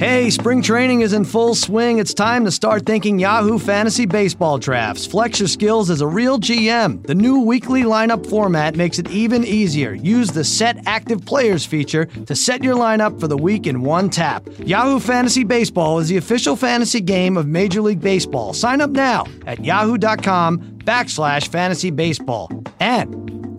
Hey, spring training is in full swing. It's time to start thinking Yahoo Fantasy Baseball drafts. Flex your skills as a real GM. The new weekly lineup format makes it even easier. Use the Set Active Players feature to set your lineup for the week in one tap. Yahoo Fantasy Baseball is the official fantasy game of Major League Baseball. Sign up now at yahoo.com/fantasy baseball. And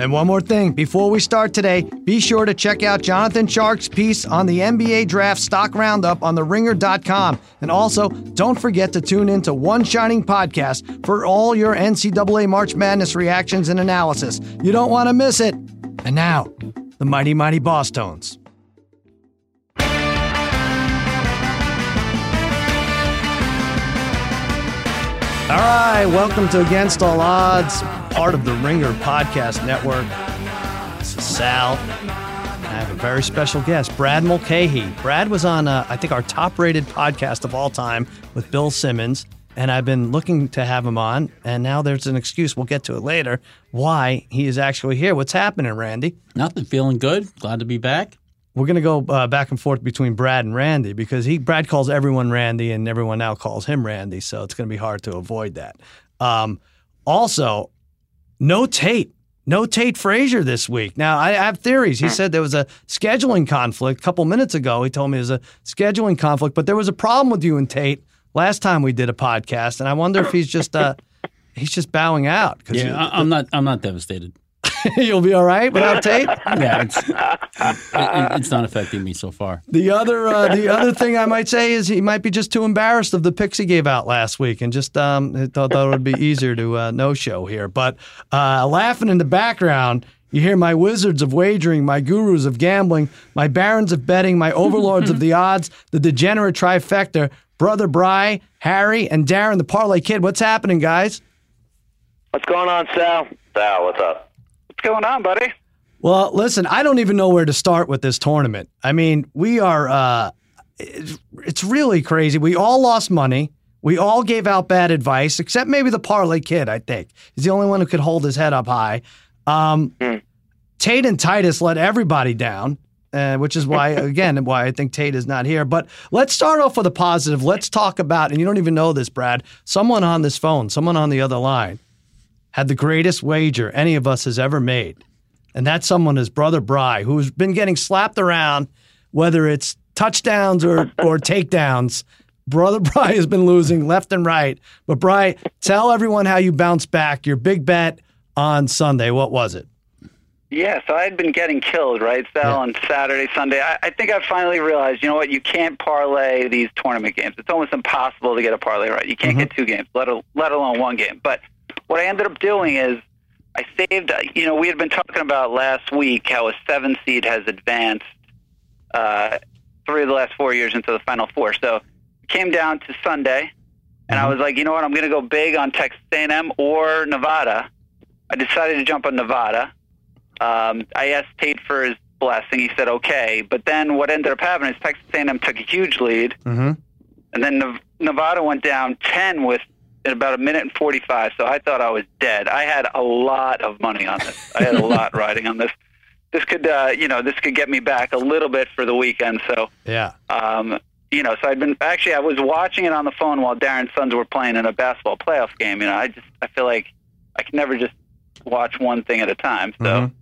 And one more thing, before we start today, be sure to check out Jonathan Shark's piece on the NBA Draft Stock Roundup on TheRinger.com. And also, don't forget to tune in to One Shining Podcast for all your NCAA March Madness reactions and analysis. You don't want to miss it. And now, the mighty, mighty Boss Tones. All right, welcome to Against All Odds, part of the Ringer Podcast Network. This is Sal. I have a very special guest, Brad Mulcahy. Brad was on, I think, our top-rated podcast of all time with Bill Simmons, and I've been looking to have him on, and now there's an excuse, we'll get to it later, why he is actually here. What's happening, Randy? Nothing, feeling good, glad to be back. We're going to go back and forth between Brad and Randy because Brad calls everyone Randy and everyone now calls him Randy, so it's going to be hard to avoid that. Also, no Tate Frazier this week. Now, I have theories. He said there was a scheduling conflict. A couple minutes ago, he told me there was a scheduling conflict, but there was a problem with you and Tate last time we did a podcast, and I wonder if he's just bowing out. Yeah, I'm not devastated. You'll be all right without Tate? Yeah, it's not affecting me so far. The other thing I might say is he might be just too embarrassed of the picks he gave out last week and just thought it would be easier to no-show here. But laughing in the background, you hear my wizards of wagering, my gurus of gambling, my barons of betting, my overlords of the odds, the degenerate trifecta, Brother Bry, Harry, and Darren, the Parlay Kid. What's happening, guys? What's going on, Sal? Sal, what's up? What's going on, buddy? Well, listen, I don't even know where to start with this tournament. I mean, we are, it's really crazy. We all lost money. We all gave out bad advice, except maybe the Parlay Kid, I think. He's the only one who could hold his head up high. Tate and Titus let everybody down, which is why, again, why I think Tate is not here. But let's start off with a positive. Let's talk about, and you don't even know this, Brad, someone on this phone, someone on the other line, had the greatest wager any of us has ever made. And that someone is Brother Bry, who's been getting slapped around, whether it's touchdowns or takedowns. Brother Bry has been losing left and right. But Bry, tell everyone how you bounced back. Your big bet on Sunday, what was it? Yeah, so I had been getting killed, right, Sal, yeah, on Saturday, Sunday. I think I finally realized, you know what, you can't parlay these tournament games. It's almost impossible to get a parlay right. You can't get two games, let alone one game. But what I ended up doing is I saved, you know, we had been talking about last week how a 7 seed has advanced 3 of the last 4 years into the Final Four. So it came down to Sunday, and I was like, you know what, I'm going to go big on Texas A&M or Nevada. I decided to jump on Nevada. I asked Tate for his blessing. He said, okay. But then what ended up happening is Texas A&M took a huge lead, and then Nevada went down 10 with in about a minute and 45, so I thought I was dead. I had a lot of money on this. I had a lot riding on this. This could, this could get me back a little bit for the weekend. So yeah, so I'd been actually I was watching it on the phone while Darren's sons were playing in a basketball playoff game. You know, I feel like I can never just watch one thing at a time. So,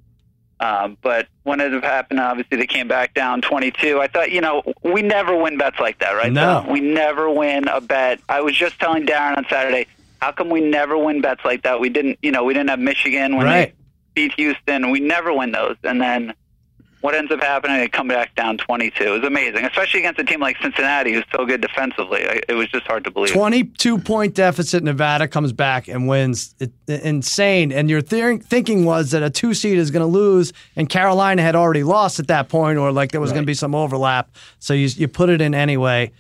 but when it happened, obviously they came back down 22. I thought, you know, we never win bets like that, right? No. So we never win a bet. I was just telling Darren on Saturday, how come we never win bets like that? We didn't, you know, we didn't have Michigan when they beat Houston. We never win those. And then what ends up happening, they come back down 22. It was amazing, especially against a team like Cincinnati, who's so good defensively. It was just hard to believe. 22-point deficit, Nevada comes back and wins. It's insane. And your thinking was that a 2 seed is going to lose, and Carolina had already lost at that point, or like there was going to be some overlap. So you put it in anyway.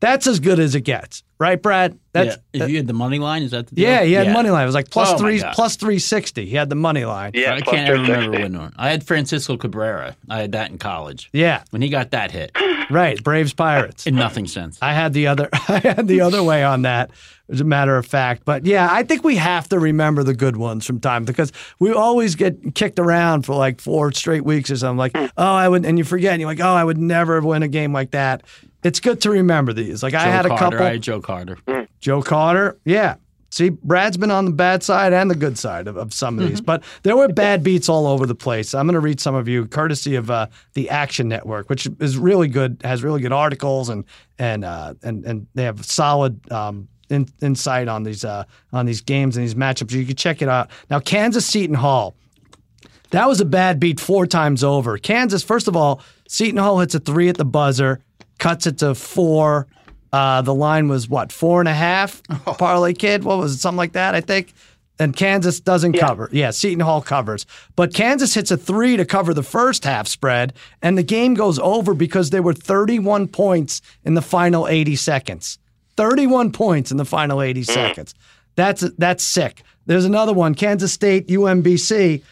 That's as good as it gets, right, Brad? If you had the money line, is that the deal? Yeah, he had money line. It was like plus 360. He had the money line. Yeah, I can't remember when. I had Francisco Cabrera. I had that in college. Yeah, when he got that hit. Right, Braves Pirates. In nothing sense. I had the other way on that, as a matter of fact. But yeah, I think we have to remember the good ones from time, because we always get kicked around for like 4 straight weeks or something. Like, and you forget, and you're like, I would never win a game like that. It's good to remember these. Like, I had Joe Carter. Joe Carter, yeah. See, Brad's been on the bad side and the good side of some of these. But there were bad beats all over the place. I'm going to read some of you, courtesy of the Action Network, which is really good, has really good articles, and they have solid insight on these games and these matchups. You can check it out. Now, Kansas Seton Hall. That was a bad beat 4 times over. Kansas, first of all, Seton Hall hits a 3 at the buzzer, cuts it to 4. The line was, 4.5? Parlay Kid? What was it? Something like that, I think. And Kansas doesn't cover. Yeah, Seton Hall covers. But Kansas hits a 3 to cover the first half spread, and the game goes over because there were 31 points in the final 80 seconds. 31 points in the final 80 seconds. That's sick. There's another one, Kansas State, UMBC.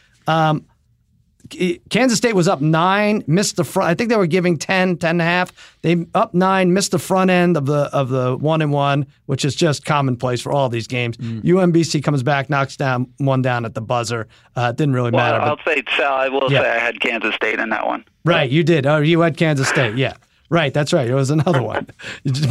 Kansas State was up 9, missed the front. I think they were giving 10.5. They up 9, missed the front end of the 1-and-1, which is just commonplace for all these games. UMBC comes back, knocks down 1 down at the buzzer. It didn't really matter. I will say I had Kansas State in that one. Right, you did. Oh, you had Kansas State. Yeah, right. That's right. It was another one.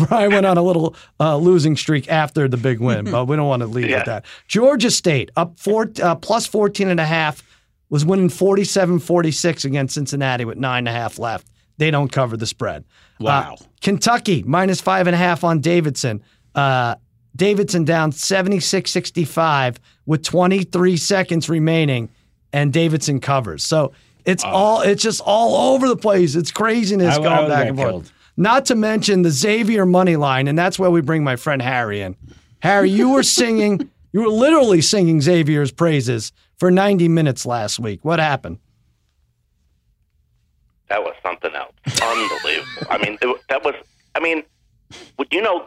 Brian went on a little losing streak after the big win, but we don't want to leave with that. Georgia State up plus 14.5. was winning 47-46 against Cincinnati with 9.5 left. They don't cover the spread. Wow. Kentucky, minus 5.5 on Davidson. Davidson down 76-65 with 23 seconds remaining, and Davidson covers. So it's just all over the place. It's craziness going back and forth. Not to mention the Xavier money line, and that's where we bring my friend Harry in. Harry, you were literally singing Xavier's praises for 90 minutes last week. What happened? That was something else. Unbelievable.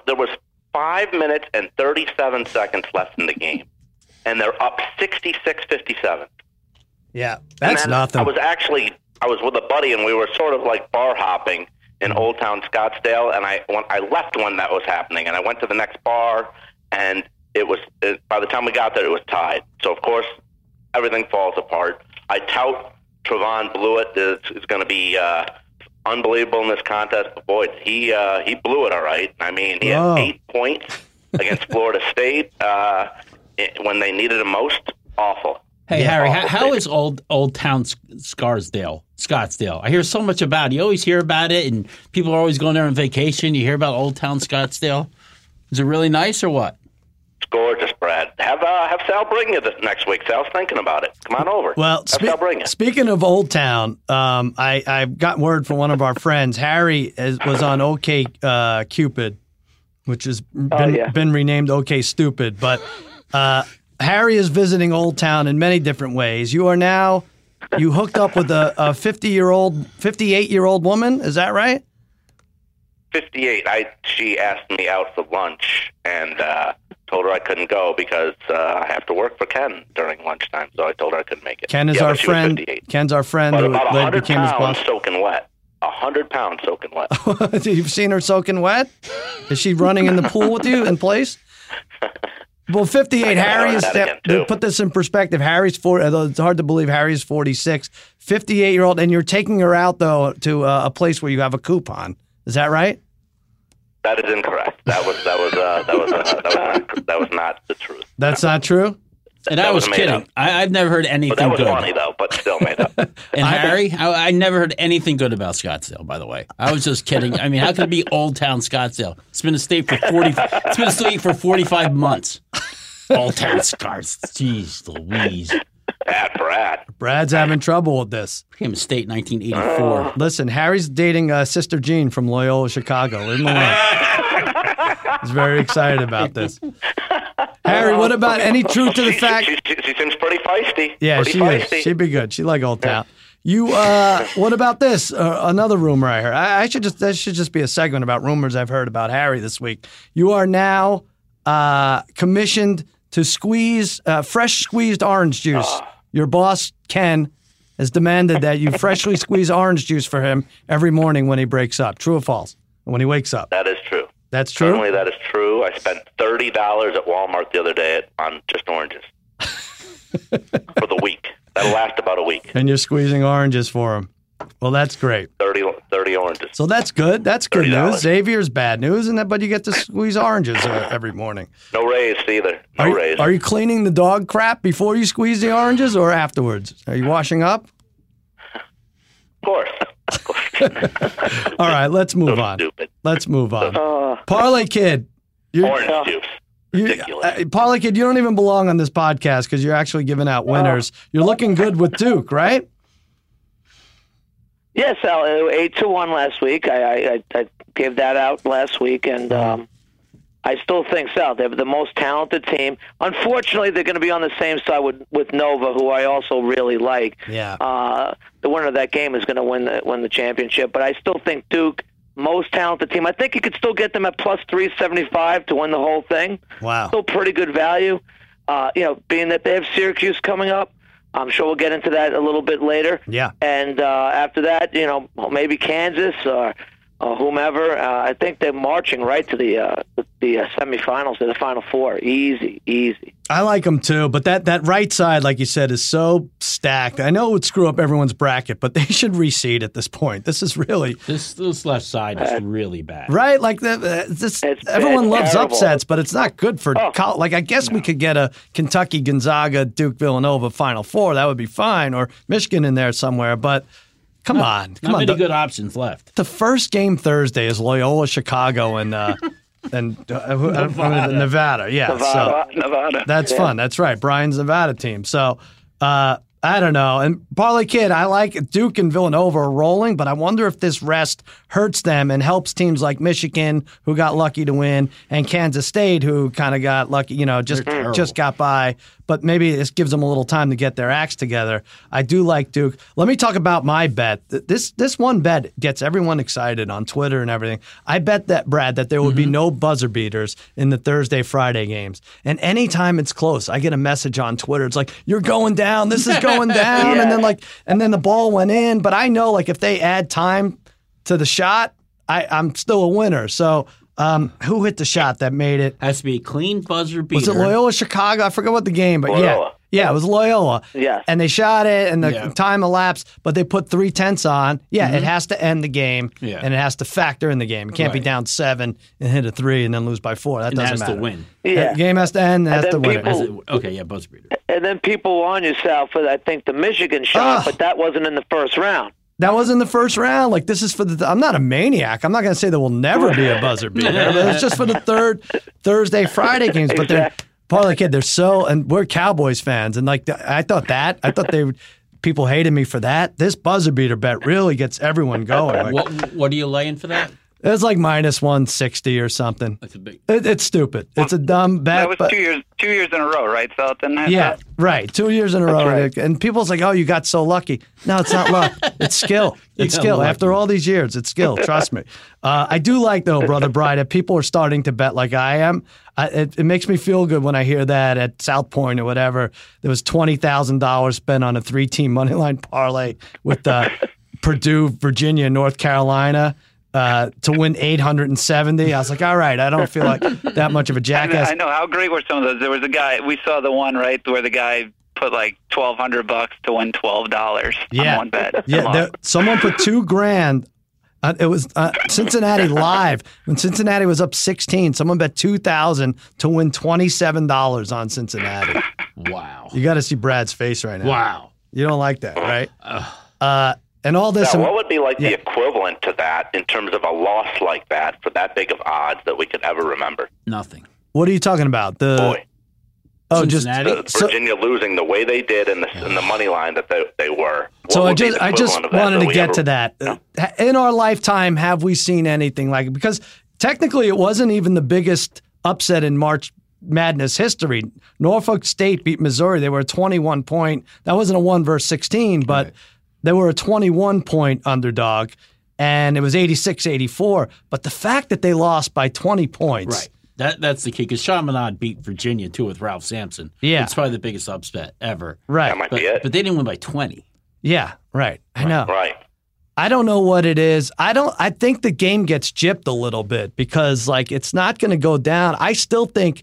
There was 5 minutes and 37 seconds left in the game, and they're up 66-57. Yeah, that's nothing. I was with a buddy, and we were sort of like bar hopping in Old Town Scottsdale, and I left when that was happening, and I went to the next bar, and by the time we got there, it was tied. So, of course, everything falls apart. I tout Trevon Blewett is going to be unbelievable in this contest. But boy, he blew it all right. I mean, he had 8 points against Florida State when they needed him most. Awful. Hey, Harry, how is Old Town Scottsdale? I hear so much about it. You always hear about it, and people are always going there on vacation. You hear about Old Town Scottsdale. Is it really nice or what? Gorgeous, Brad. Have Sal bring you this next week. Sal's thinking about it. Come on over. Well, speaking of Old Town, I got word from one of our friends. Harry was on OK Cupid, which has been renamed OK Stupid. But Harry is visiting Old Town in many different ways. You hooked up with a 58-year-old woman. Is that right? 58. She asked me out for lunch, and told her I couldn't go because I have to work for Ken during lunchtime. So I told her I couldn't make it. Ken is our friend. Ken's our friend. But about 100 pounds soaking wet. 100 pounds soaking wet. You've seen her soaking wet? Is she running in the pool with you in place? Well, 58. Harry is. To put this in perspective, Harry's 4. It's hard to believe Harry's 46. 58-year-old, and you're taking her out though to a place where you have a coupon. Is that right? That is incorrect. That was not the truth. That's not true? And I was kidding. I've never heard anything good. That was funny, though, but still made up. And Harry, I never heard anything good about Scottsdale, by the way. I was just kidding. I mean, how could it be Old Town Scottsdale? It's been a state for 45 months. Old Town Scottsdale. Jeez Louise. Brad's having trouble with this. Became a state in 1984. Listen, Harry's dating Sister Jean from Loyola Chicago. Leave him alone. He's very excited about this. Harry, what about any truth to the fact? She seems pretty feisty. Yeah, pretty feisty. She'd be good. She like Old Town. You, what about this? Another rumor I heard. That should just be a segment about rumors I've heard about Harry this week. You are now commissioned to squeeze fresh squeezed orange juice. Your boss, Ken, has demanded that you freshly squeeze orange juice for him every morning when he breaks up. True or false? When he wakes up. That is true. That's true? Certainly that is true. I spent $30 at Walmart the other day on just oranges for the week. That'll last about a week. And you're squeezing oranges for him. Well, that's great. 30 oranges. So that's good. That's good news. Xavier's bad news, but you get to squeeze oranges every morning. No raise either. Are you cleaning the dog crap before you squeeze the oranges or afterwards? Are you washing up? Of course. All right, let's move on. Stupid. Let's move on. Parlay Kid. Orange juice. Ridiculous. Parlay Kid, you don't even belong on this podcast because you're actually giving out winners. You're looking good with Duke, right? Yes, Al, 8-1 last week. I gave that out last week, and I still think so. They're the most talented team. Unfortunately, they're going to be on the same side with Nova, who I also really like. Yeah. The winner of that game is going to win the championship, but I still think Duke, most talented team. I think you could still get them at plus 375 to win the whole thing. Wow. Still pretty good value, being that they have Syracuse coming up. I'm sure we'll get into that a little bit later. Yeah. And after that, maybe Kansas or whomever. I think they're marching right to the semifinals, to the Final Four. Easy. I like them too, but that right side, like you said, is so stacked. I know it would screw up everyone's bracket, but they should reseed at this point. This is really... This left side is really bad. Right? Like, everyone loves terrible upsets, but it's not good for... Like, I guess we could get a Kentucky, Gonzaga, Duke, Villanova Final Four. That would be fine, or Michigan in there somewhere, but... Come on! Not many good options left. The first game Thursday is Loyola Chicago and Nevada. Yeah, Nevada. That's fun. That's right. Brian's Nevada team. So I don't know. And Parlay Kid, I like Duke and Villanova are rolling, but I wonder if this rest hurts them and helps teams like Michigan, who got lucky to win, and Kansas State, who kind of got lucky. Just got by. But maybe this gives them a little time to get their acts together. I do like Duke. Let me talk about my bet. This one bet gets everyone excited on Twitter and everything. I bet that, Brad, that there would be no buzzer beaters in the Thursday-Friday games. And anytime it's close, I get a message on Twitter. It's like, you're going down, this is going down, yeah. and then the ball went in. But I know, if they add time to the shot, I'm still a winner. So... who hit the shot that made it? Has to be a clean buzzer beater. Was it Loyola Chicago? I forgot what the game, but Loyola. Yeah, it was Loyola. Yeah, and they shot it, and the time elapsed, but they put 3/10 on. Yeah, it has to end the game, and it has to factor in the game. It can't be down 7 and hit a 3 and then lose by 4. That doesn't matter. It has to win. Yeah. The game has to end. That's the winner. Okay, yeah, buzzer beater. And then people on yourself for I think the Michigan shot, but that wasn't in the first round. That was in the first round. Like, this is for the... I'm not a maniac. I'm not going to say there will never be a buzzer beater. It's just for the Thursday, Friday games. But they're... Parlay Kid, they're so... And we're Cowboys fans. And, people hated me for that. This buzzer beater bet really gets everyone going. Like, what are you laying for that? It's like minus 160 or something. That's a big... It's stupid. It's a dumb bet. That was but... two years in a row, right? So then right. 2 years in a row. Right. And people's like, oh, you got so lucky. No, it's not luck. It's skill. It's skill. Lucky. After all these years, it's skill. Trust me. I do like, though, Brother Bry, that people are starting to bet like I am. It makes me feel good when I hear that at South Point or whatever. There was $20,000 spent on a 3-team moneyline parlay with Purdue, Virginia, North Carolina. To win 870, I was like, all right, I don't feel like that much of a jackass. I know. How great were some of those? There was a guy, we saw the one, right, where the guy put like $1,200 to win $12 on one bet. Yeah, someone put $2,000. It was Cincinnati live. When Cincinnati was up 16, someone bet $2,000 to win $27 on Cincinnati. Wow. You got to see Brad's face right now. Wow. You don't like that, right? And all this. Now, what would be the equivalent to that in terms of a loss like that for that big of odds that we could ever remember? Nothing. What are you talking about? Cincinnati? Virginia losing the way they did in the money line that they were. So I just wanted to get to that. No. In our lifetime, have we seen anything like it? Because technically, it wasn't even the biggest upset in March Madness history. Norfolk State beat Missouri. They were 21 point. That wasn't a 1 versus 16, but. Right. They were a 21-point underdog, and it was 86-84. But the fact that they lost by 20 points. Right. That's the key, because Chaminade beat Virginia, too, with Ralph Sampson. Yeah. It's probably the biggest upset ever. Right. That might be it. But they didn't win by 20. Yeah, right. I know. Right. I don't know what it is. I think the game gets gypped a little bit because, like, it's not going to go down. I still think,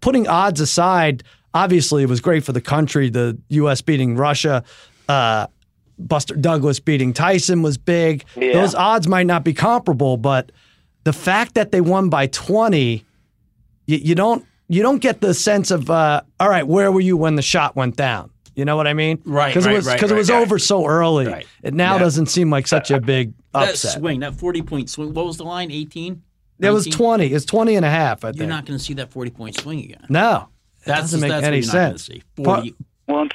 putting odds aside, obviously it was great for the country. The U.S. beating Russia, Buster Douglas beating Tyson was big. Yeah. Those odds might not be comparable, but the fact that they won by 20, you don't get the sense of, all right, where were you when the shot went down? You know what I mean? Right, because it was over so early. Right. It now doesn't seem like such a big upset. That swing, that 40-point swing. What was the line, 18? It was 20. It's 20 and a half, I think. You're not going to see that 40-point swing again. No. That doesn't make any sense. 40. Well,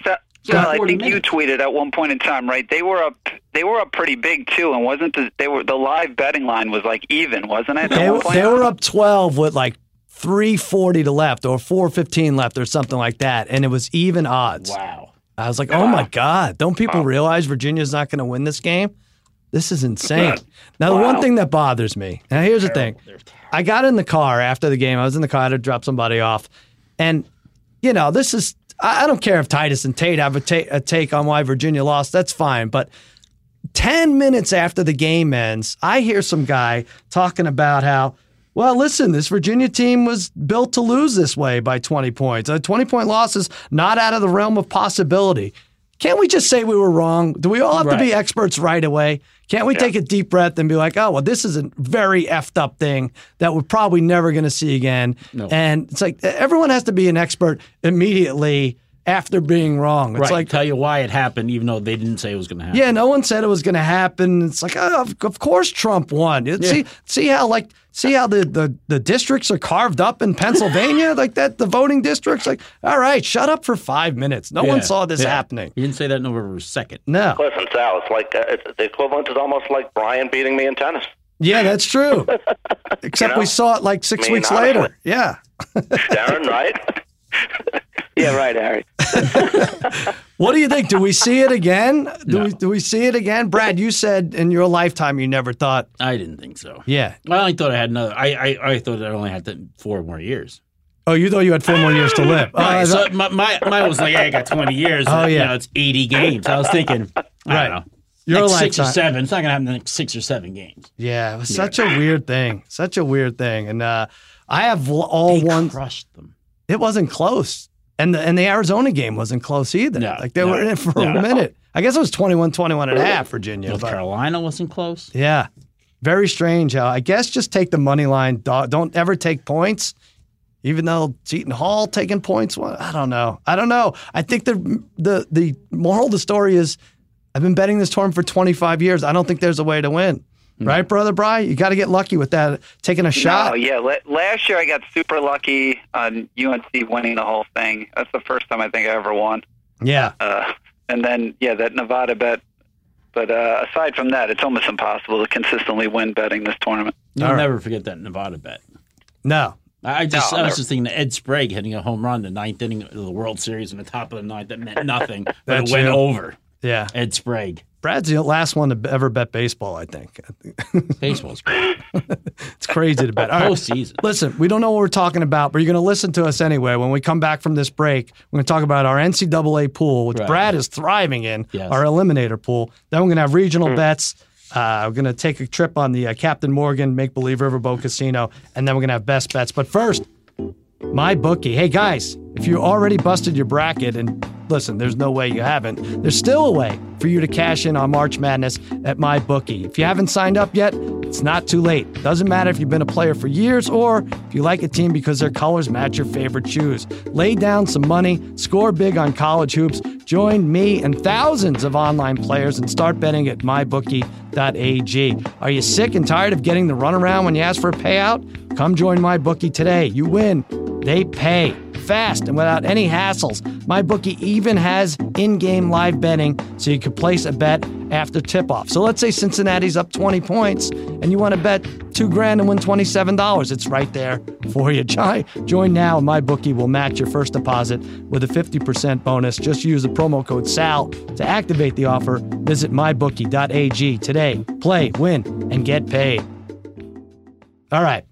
I think you tweeted at one point in time, right? They were up pretty big, too, and wasn't the live betting line was like even, wasn't it? They were up 12 with like 3:40 to left or 4:15 left or something like that, and it was even odds. Wow. I was like, oh, my God, don't people realize Virginia's not going to win this game? This is insane. Now, the one thing that bothers me, now here's the thing. I got in the car after the game. I was in the car. I had to drop somebody off. And, you know, this is – I don't care if Titus and Tate have a take on why Virginia lost. That's fine. But 10 minutes after the game ends, I hear some guy talking about how, well, listen, this Virginia team was built to lose this way by 20 points. A 20-point loss is not out of the realm of possibility. Can't we just say we were wrong? Do we all have to be experts right away? Can't we take a deep breath and be like, oh, well, this is a very effed up thing that we're probably never going to see again. No. And it's like everyone has to be an expert immediately after being wrong. It's like tell you why it happened, even though they didn't say it was going to happen. Yeah, no one said it was going to happen. It's like, oh, of course Trump won. Yeah. See how the districts are carved up in Pennsylvania like that. The voting districts, like, all right, shut up for 5 minutes. No one saw this happening. You didn't say that November 2nd. No. Listen, Sal, it's like the equivalent is almost like Brian beating me in tennis. Yeah, that's true. Except we saw it like 6 weeks later. Yeah. Darren, right? Yeah, right, Harry. What do you think? Do we see it again? Do we see it again? Brad, you said in your lifetime you never thought. I didn't think so. Yeah. I only thought I had another. I thought I only had 4 more years. Oh, you thought you had 4 more years to live. Right, so mine was like, I got 20 years. Oh, yeah. You know, it's 80 games. I was thinking, I don't know. Your like 6 or 7. It's not going to happen in like 6 or 7 games. Yeah, it was such a weird thing. Such a weird thing. And I have all one. They crushed them. It wasn't close. And the Arizona game wasn't close either. No, like they were in it for a minute. I guess it was 21-21 and a half, Virginia. North Carolina wasn't close. Yeah. Very strange how I guess just take the money line. Don't ever take points, even though Seton Hall taking points. Well, I don't know. I think the moral of the story is I've been betting this tournament for 25 years. I don't think there's a way to win. Right, Brother Bry? You got to get lucky with that, taking a shot. Oh, yeah. Last year I got super lucky on UNC winning the whole thing. That's the first time I think I ever won. Yeah. And then, that Nevada bet. But aside from that, it's almost impossible to consistently win betting this tournament. You'll never forget that Nevada bet. No. I was just thinking of Ed Sprague hitting a home run the ninth inning of the World Series in the top of the ninth. That meant nothing, but it went over. Yeah. Ed Sprague. Brad's the last one to ever bet baseball, I think. Baseball's great. It's crazy to bet. All right. Postseason. Listen, we don't know what we're talking about, but you're going to listen to us anyway. When we come back from this break, we're going to talk about our NCAA pool, which Brad is thriving in, our eliminator pool. Then we're going to have regional bets. We're going to take a trip on the Captain Morgan Make-Believe Riverboat Casino, and then we're going to have best bets. But first, my bookie. Hey, guys, if you already busted your bracket and... Listen, there's no way you haven't. There's still a way for you to cash in on March Madness at MyBookie. If you haven't signed up yet, it's not too late. Doesn't matter if you've been a player for years or if you like a team because their colors match your favorite shoes. Lay down some money, score big on college hoops, join me and thousands of online players and start betting at mybookie.ag. Are you sick and tired of getting the runaround when you ask for a payout? Come join my bookie today. You win. They pay fast and without any hassles. My bookie even has in-game live betting, so you can place a bet after tip-off. So let's say Cincinnati's up 20 points, and you want to bet $2,000 and win $27. It's right there for you. Join now, and my bookie will match your first deposit with a 50% bonus. Just use the promo code SAL to activate the offer. Visit mybookie.ag today. Play, win, and get paid. All right.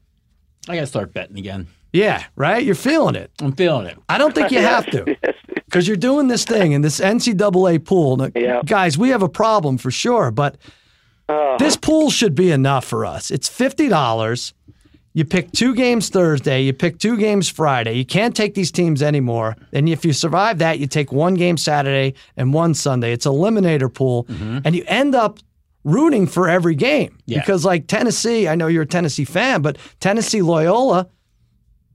I got to start betting again. Yeah, right? You're feeling it. I'm feeling it. I don't think you have to, because you're doing this thing in this NCAA pool. Now, guys, we have a problem for sure, but this pool should be enough for us. It's $50. You pick two games Thursday. You pick two games Friday. You can't take these teams anymore. And if you survive that, you take one game Saturday and one Sunday. It's an eliminator pool, and you end up rooting for every game. Yeah. Because like Tennessee, I know you're a Tennessee fan, but Tennessee-Loyola,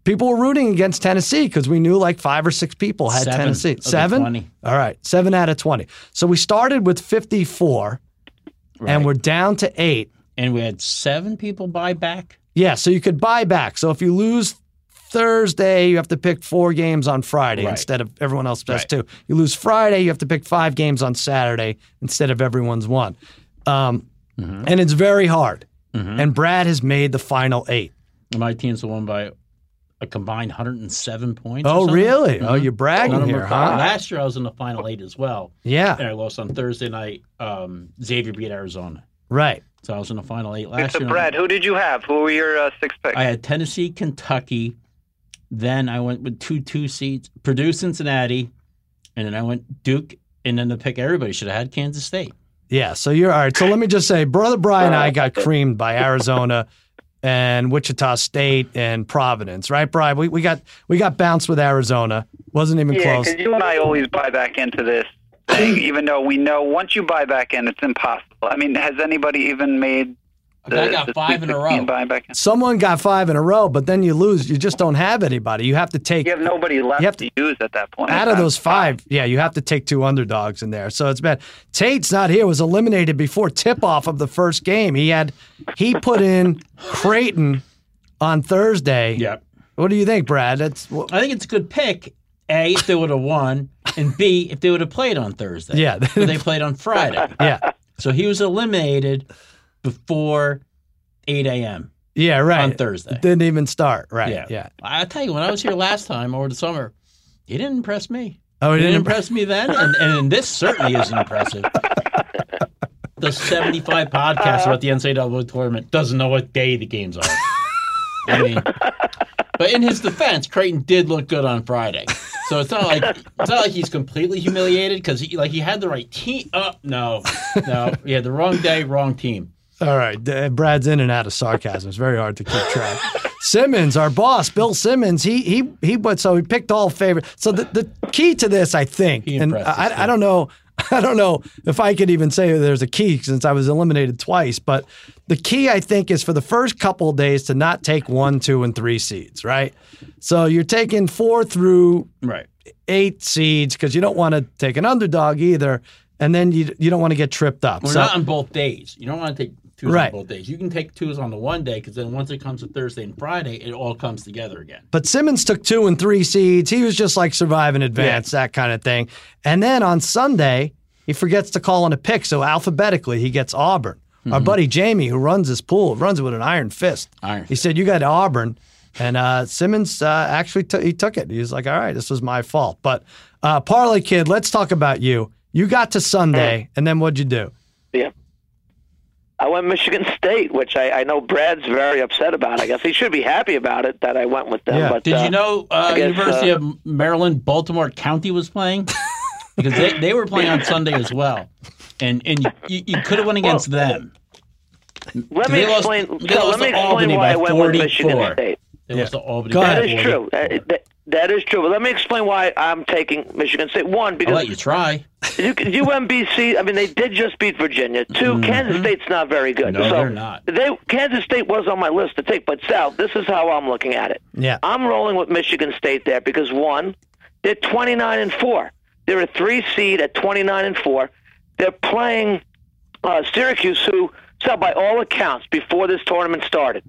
people were rooting against Tennessee because we knew like 5 or 6 people had Tennessee. 7? All right. 7 out of 20. So we started with 54, and we're down to 8. And we had 7 people buy back? Yeah, so you could buy back. So if you lose Thursday, you have to pick 4 games on Friday instead of everyone else does 2. You lose Friday, you have to pick 5 games on Saturday instead of everyone's 1. And it's very hard. And Brad has made the final 8. And my team's the one by a combined 107 points. Oh, really? Oh, you're bragging here, huh? Last year I was in the final 8 as well. Yeah. And I lost on Thursday night. Xavier beat Arizona. Right. So I was in the final 8 last year. Brad, who did you have? Who were your 6 picks? I had Tennessee, Kentucky. Then I went with 2 seeds, Purdue, Cincinnati. And then I went Duke. And then the pick everybody should have had, Kansas State. Yeah, so you're all right. So let me just say, Brother Bry and I got creamed by Arizona and Wichita State and Providence, right, Bri? We got bounced with Arizona. Wasn't even close. Yeah, because you and I always buy back into this thing, even though we know once you buy back in, it's impossible. I mean, has anybody even made the, I got 5 in a row. Back in? Someone got 5 in a row, but then you lose. You just don't have anybody. You have to take. You have nobody left to use at that point. Out of those 5, yeah, you have to take 2 underdogs in there. So it's bad. Tate's not here. Was eliminated before tip-off of the first game. He put in Creighton on Thursday. Yep. What do you think, Brad? I think it's a good pick. A, if they would have won, and B, if they would have played on Thursday. Yeah. But they played on Friday. Yeah. So he was eliminated before 8 a.m. Yeah, right. On Thursday. It didn't even start. Right. Yeah. I'll tell you, when I was here last time over the summer, he didn't impress me. Oh, he didn't impress me then, and this certainly isn't impressive. The 75 podcasts about the NCAA tournament doesn't know what day the games are. I mean, but in his defense, Creighton did look good on Friday, so it's not like he's completely humiliated because he had the right team. No, he had the wrong day, wrong team. All right, Brad's in and out of sarcasm. It's very hard to keep track. Simmons, our boss, Bill Simmons, he picked all favorites. So the key to this, I think, and I don't know if I could even say there's a key since I was eliminated twice, but the key, I think, is for the first couple of days to not take 1, 2, and 3 seeds, right? So you're taking 4 through 8 seeds because you don't want to take an underdog either, and then you don't want to get tripped up. We're not on both days. You don't want to take twos on both days. You can take twos on the one day because then once it comes to Thursday and Friday, it all comes together again. But Simmons took 2 and 3 seeds. He was just like survive and advance, that kind of thing. And then on Sunday, he forgets to call in a pick, so alphabetically he gets Auburn. Mm-hmm. Our buddy Jamie, who runs this pool, runs it with an iron fist. He said, you got Auburn. And Simmons actually took it. He was like, all right, this was my fault. But Parlay Kid, let's talk about you. You got to Sunday, and then what'd you do? Yeah. I went Michigan State, which I know Brad's very upset about. I guess he should be happy about it that I went with them. Yeah. But, did you know University of Maryland, Baltimore County was playing? Because they were playing on Sunday as well. And you could have went against them. Let me explain why I went with Michigan State. That is true. That is true. But let me explain why I'm taking Michigan State. One, because I'll let you try. UMBC, I mean, they did just beat Virginia. 2, Kansas State's not very good. No, they're not. Kansas State was on my list to take. But, Sal, this is how I'm looking at it. Yeah. I'm rolling with Michigan State there because, one, they're 29-4. They're a 3 seed at 29-4. They're playing Syracuse, who, Sal, by all accounts, before this tournament started,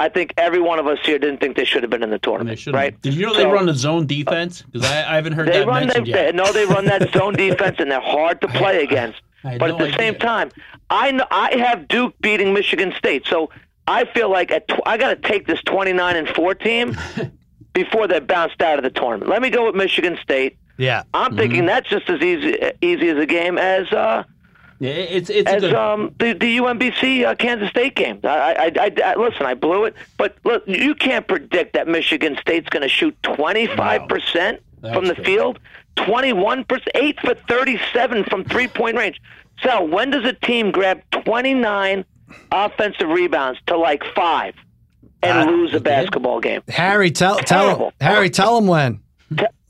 I think every one of us here didn't think they should have been in the tournament, right? Did you know they run the zone defense? Because I haven't heard that mentioned yet. No, they run that zone defense, and they're hard to play against. But at the same time, I have Duke beating Michigan State, so I feel like I got to take this 29-4 team before they're bounced out of the tournament. Let me go with Michigan State. Yeah, I'm thinking that's just as easy as a game as the UMBC Kansas State game. Listen, I blew it, but look, you can't predict that Michigan State's going to shoot 25% from the field, 21%, 8 for 37 from 3-point range. So when does a team grab 29 offensive rebounds to like 5 and lose a basketball game? Harry, tell him when.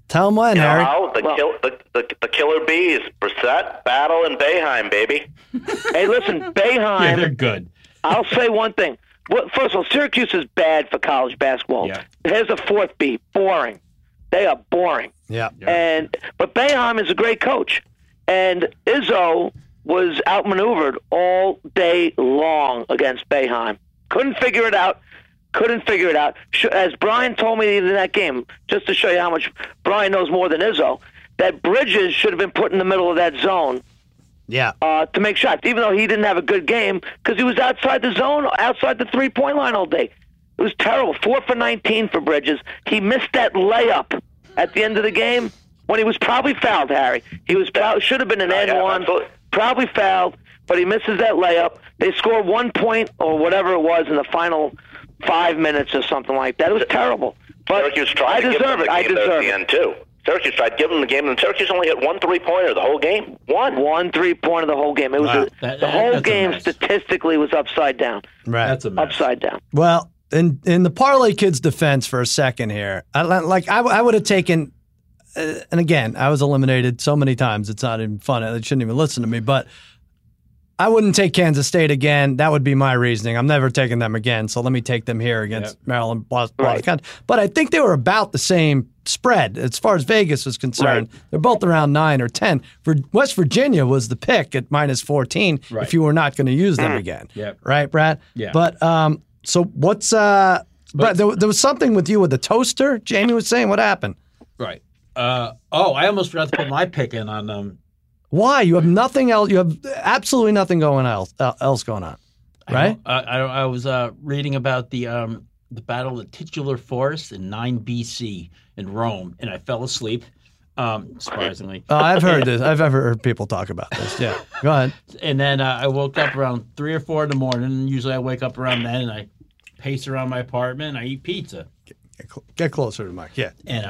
Tell him when, Harry. The killer bees, Brissett, Battle, and Boeheim, baby. Hey, listen, Boeheim. Yeah, they're good. I'll say one thing. Well, first of all, Syracuse is bad for college basketball. Yeah. Here's a fourth B, boring. They are boring. Yeah. But Boeheim is a great coach. And Izzo was outmaneuvered all day long against Boeheim. Couldn't figure it out. As Brian told me in that game, just to show you how much Brian knows more than Izzo, that Bridges should have been put in the middle of that zone to make shots, even though he didn't have a good game because he was outside the zone, outside the three-point line all day. It was terrible. 4 for 19 for Bridges. He missed that layup at the end of the game when he was probably fouled, Harry. He was should have been an and one, probably fouled, but he misses that layup. They score 1 point or whatever it was in the final 5 minutes or something like that. It was terrible. But Syracuse tried to give them the game at the end, too. Syracuse tried to give them the game, and Syracuse only hit 1 3-pointer the whole game. One 3-pointer the whole game. It was the whole game statistically was upside down. Right. That's a mess. Upside down. Well, in the Parlay Kid's defense for a second here, I would have taken, and again, I was eliminated so many times, it's not even fun. They shouldn't even listen to me, but I wouldn't take Kansas State again. That would be my reasoning. I'm never taking them again, so let me take them here against Maryland. Boston. But I think they were about the same spread as far as Vegas was concerned. Right. They're both around 9 or 10. For West Virginia was the pick at minus 14 if you were not going to use them again. Yep. Right, Brad? Yeah. But so what's Brad, there was something with you with the toaster, Jamie was saying. What happened? Right. I almost forgot to put my pick in on Why? You have nothing else. You have absolutely nothing else going on, right? I was reading about the Battle of the Titular Forest in 9 BC in Rome, and I fell asleep, surprisingly. Oh, I've heard this. I've ever heard people talk about this. Yeah, go ahead. And then I woke up around 3 or 4 in the morning. Usually I wake up around then, and I pace around my apartment, and I eat pizza. Get closer to the mic, yeah. And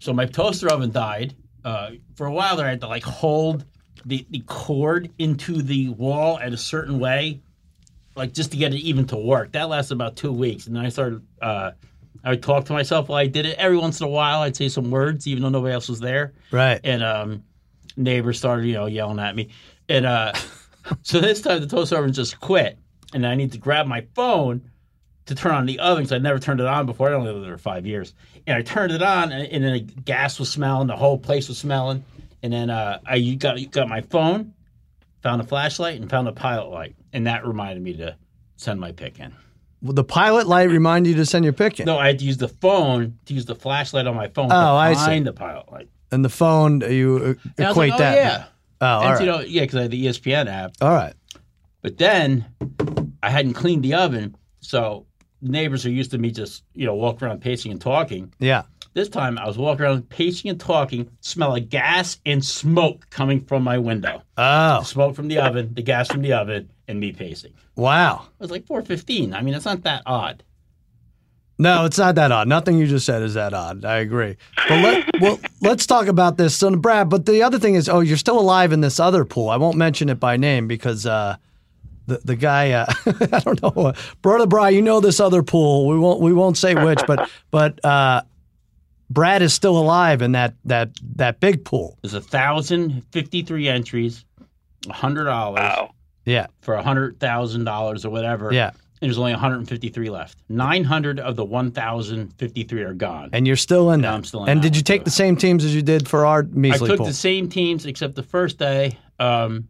so my toaster oven died. For a while there, I had to hold the cord into the wall at a certain way, just to get it even to work. That lasted about 2 weeks, and then I started. I would talk to myself while I did it. Every once in a while, I'd say some words, even though nobody else was there. Right. And neighbors started, yelling at me, and so this time the toaster oven just quit, and I need to grab my phone to turn on the oven, because I never turned it on before. I only lived there 5 years. And I turned it on, and then the gas was smelling. The whole place was smelling. And then I got my phone, found a flashlight, and found a pilot light. And that reminded me to send my pick in. Well, the pilot light reminded you to send your pick in? No, I had to use the phone to use the flashlight on my phone to find the pilot light. And the phone, you equate that. Yeah. Oh, all right. Yeah, because I had the ESPN app. All right. But then I hadn't cleaned the oven, so neighbors are used to me just, walking around pacing and talking. Yeah. This time I was walking around pacing and talking, smell of gas and smoke coming from my window. Oh. The smoke from the oven, the gas from the oven, and me pacing. Wow. It was 4:15. I mean, it's not that odd. No, it's not that odd. Nothing you just said is that odd. I agree. But let's talk about this. So, Brad, but the other thing is, you're still alive in this other pool. I won't mention it by name because the guy, I don't know, Brother Bry, this other pool. We won't say which, but Brad is still alive in that big pool. There's 1,053 entries, $100. Wow. Yeah, for $100,000 or whatever. Yeah, and there's only 153 left. 900 of the 1,053 are gone, and you're still in that. I'm still in. And did you take the same teams as you did for our measly pool? I took the same teams except the first day. I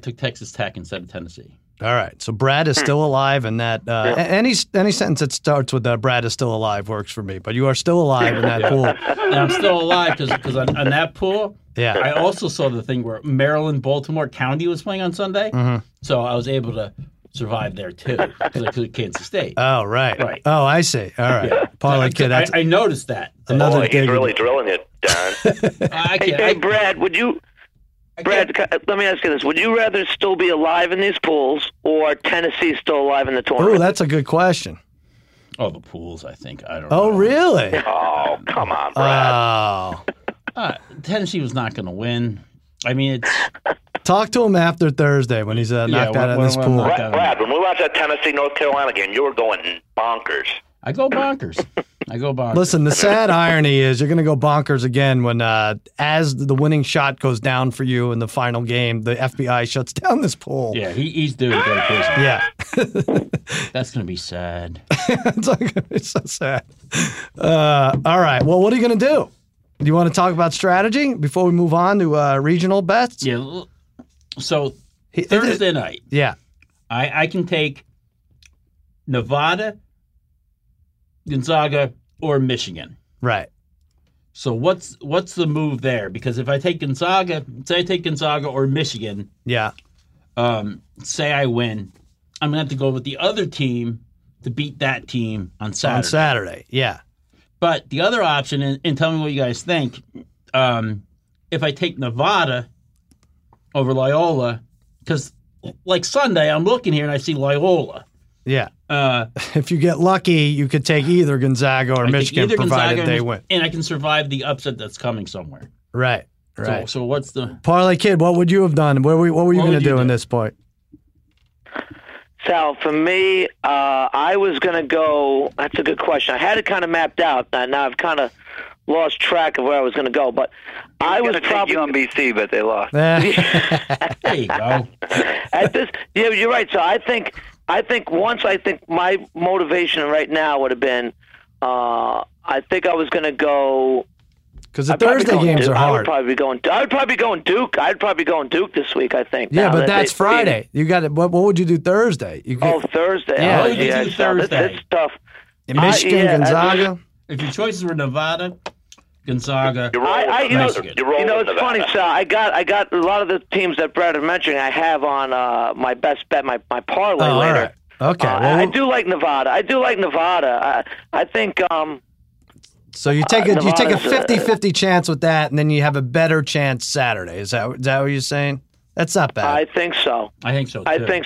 took Texas Tech instead of Tennessee. All right. So Brad is still alive, and that yeah. any sentence that starts with Brad is still alive works for me. But you are still alive in that pool. And I'm still alive because on that pool, yeah. I also saw the thing where Maryland Baltimore County was playing on Sunday, so I was able to survive there too because of Kansas State. Oh, right. Oh, I see. All right. Yeah. Parlay Kid. I noticed that. Another he's really drilling it, Don. Hey, Brad, would you? Brad, let me ask you this. Would you rather still be alive in these pools or Tennessee still alive in the tournament? Oh, that's a good question. Oh, the pools, I think. I don't know. Oh, really? Oh, come on, Brad. Oh. Tennessee was not going to win. I mean, it's... Talk to him after Thursday when he's knocked out of this pool. Brad, when we watch that Tennessee-North Carolina game, you were going bonkers. I go bonkers. Listen, the sad irony is you're going to go bonkers again when, as the winning shot goes down for you in the final game, the FBI shuts down this pool. Yeah, he's doing great business. Yeah. That's going to be sad. It's so sad. All right. Well, what are you going to do? Do you want to talk about strategy before we move on to regional bets? Yeah. So Thursday night. Yeah. I can take Nevada, Gonzaga, or Michigan. Right. So what's the move there? Because if I take Gonzaga, or Michigan, yeah. Say I win, I'm going to have to go with the other team to beat that team on Saturday. Yeah. But the other option, and tell me what you guys think, if I take Nevada over Loyola, because like Sunday, I'm looking here and I see Loyola. Yeah. If you get lucky, you could take either Gonzaga or Michigan, provided they win. And I can survive the upset that's coming somewhere. Right. So what's the... Parlay Kid, what would you have done? What were you going to do in this point? Sal, for me, I was going to go... That's a good question. I had it kind of mapped out. Now I've kind of lost track of where I was going to go, but I was probably UMBC, but they lost. There you go. Yeah, you're right. So I think my motivation right now would have been, I think I was going to go. Because the Thursday games are hard. I'd probably go on Duke this week, I think. Yeah, but that's Friday. You got it. What would you do Thursday? Thursday. Yeah, Thursday. It's tough. Michigan, Gonzaga. If your choices were Nevada, Gonzaga, Michigan. It's funny, Sal. I got a lot of the teams that Brad is mentioning. I have on my best bet, my parlay later. Right. Okay. I do like Nevada. I think. So you take a 50-50 chance with that, and then you have a better chance Saturday. Is that what you're saying? That's not bad. I think so. Too. I kind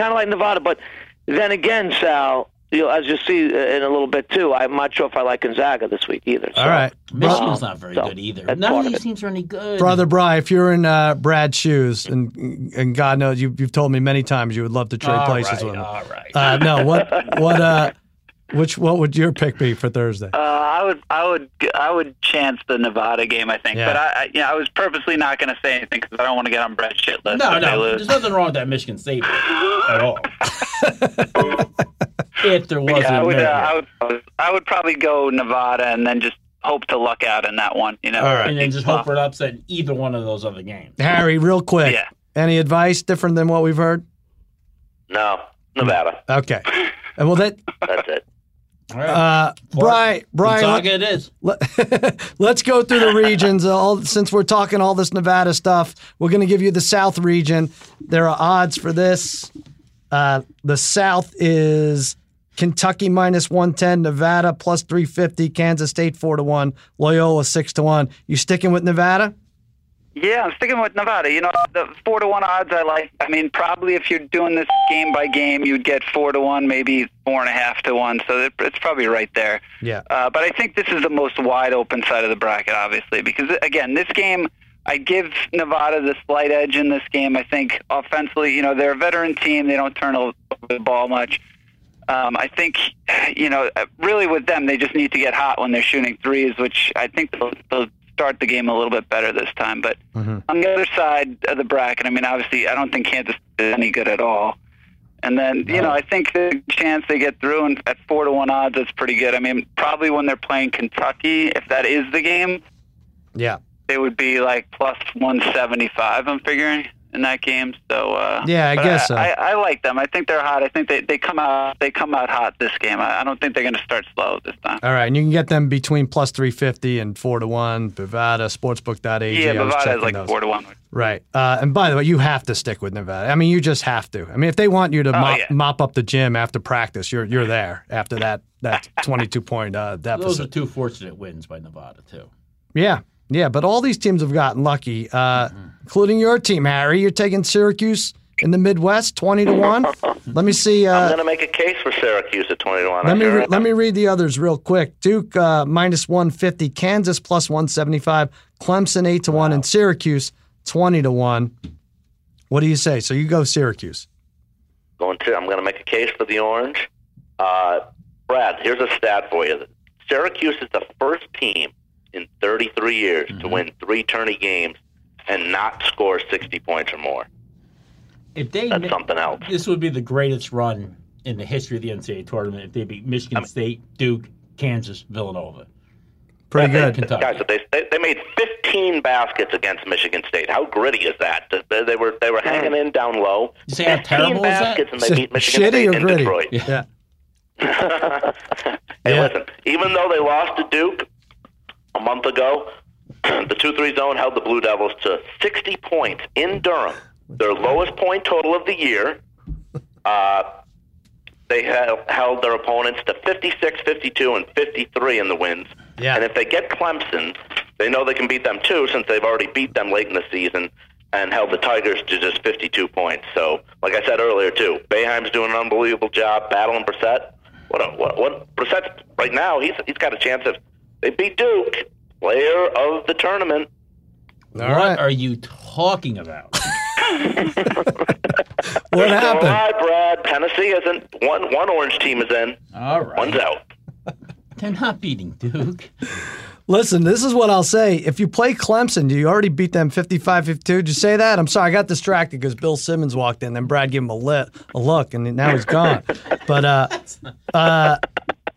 of like Nevada, but then again, Sal. As you see in a little bit, too, I'm not sure if I like Gonzaga this week either. So. All right. Michigan's not very good either. None of these teams are any good. Brother Bry, if you're in Brad's shoes, and God knows, you've told me many times you would love to trade places with him. All right. No, what would your pick be for Thursday? I would chance the Nevada game, I think. Yeah. But I was purposely not going to say anything because I don't want to get on Brad's shit list. No, there's nothing wrong with that Michigan State at all. If there wasn't, I would probably go Nevada and then just hope to luck out in that one. All right. And then just hope for an upset in either one of those other games. Harry, real quick, any advice different than what we've heard? No, Nevada. Okay. Well, that's it. All right. Brian, let's go through the regions. Since we're talking all this Nevada stuff, we're going to give you the South region. There are odds for this. The South is Kentucky -110, Nevada +350, Kansas State 4-1, Loyola 6-1. You sticking with Nevada? Yeah, I'm sticking with Nevada. The 4-1 odds I like. I mean, probably if you're doing this game by game, you'd get 4-1, maybe 4.5-1. So it's probably right there. Yeah. But I think this is the most wide open side of the bracket, obviously, because again, this game. I give Nevada the slight edge in this game. I think offensively, they're a veteran team. They don't turn over the ball much. I think, really with them, they just need to get hot when they're shooting threes, which I think they'll start the game a little bit better this time. But on the other side of the bracket, I mean, obviously, I don't think Kansas is any good at all. And then, I think the chance they get through and at 4-1 odds, that's pretty good. I mean, probably when they're playing Kentucky, if that is the game. Yeah. They would be like +175, I'm figuring. in that game. So yeah, I guess so. I like them. I think they're hot. I think they come out hot this game. I don't think they're going to start slow this time. All right, and you can get them between plus 350 and 4-1. Bovada, sportsbook.ag. Yeah, Bovada is like those. 4-1. Right. And by the way, you have to stick with Nevada. I mean, you just have to. I mean, if they want you to mop up the gym after practice, you're there after that 22-point deficit. Those are two fortunate wins by Nevada, too. Yeah. Yeah, but all these teams have gotten lucky, including your team, Harry. You're taking Syracuse in the Midwest, 20-1. Let me see. I'm going to make a case for Syracuse at 20-1. Let me read the others real quick. Duke minus 150, Kansas plus 175, Clemson 8-1, and Syracuse 20-1. What do you say? So you go Syracuse. I'm going to make a case for the Orange. Brad, here's a stat for you. Syracuse is the first team in 33 years to win three tourney games and not score 60 points or more. That's something else. This would be the greatest run in the history of the NCAA tournament if they beat Michigan State, Duke, Kansas, Villanova. Pretty good. Kentucky. Guys, they made 15 baskets against Michigan State. How gritty is that? They were hanging in down low. You say how terrible is that? 15 baskets and they beat Michigan State in Detroit. Yeah. Hey, listen, even though they lost to Duke a month ago, the 2-3 zone held the Blue Devils to 60 points in Durham, their lowest point total of the year. They held their opponents to 56, 52, and 53 in the wins. Yeah. And if they get Clemson, they know they can beat them too, since they've already beat them late in the season and held the Tigers to just 52 points. So, like I said earlier too, Boeheim's doing an unbelievable job battling Brissett. Brissett right now, he's got a chance of. They beat Duke, player of the tournament. What are you talking about? What happened? Right, Brad. Tennessee isn't. One orange team is in. All right. One's out. They're not beating Duke. Listen, this is what I'll say. If you play Clemson, you already beat them 55-52. Did you say that? I'm sorry. I got distracted because Bill Simmons walked in, then Brad gave him a look, and now he's gone. But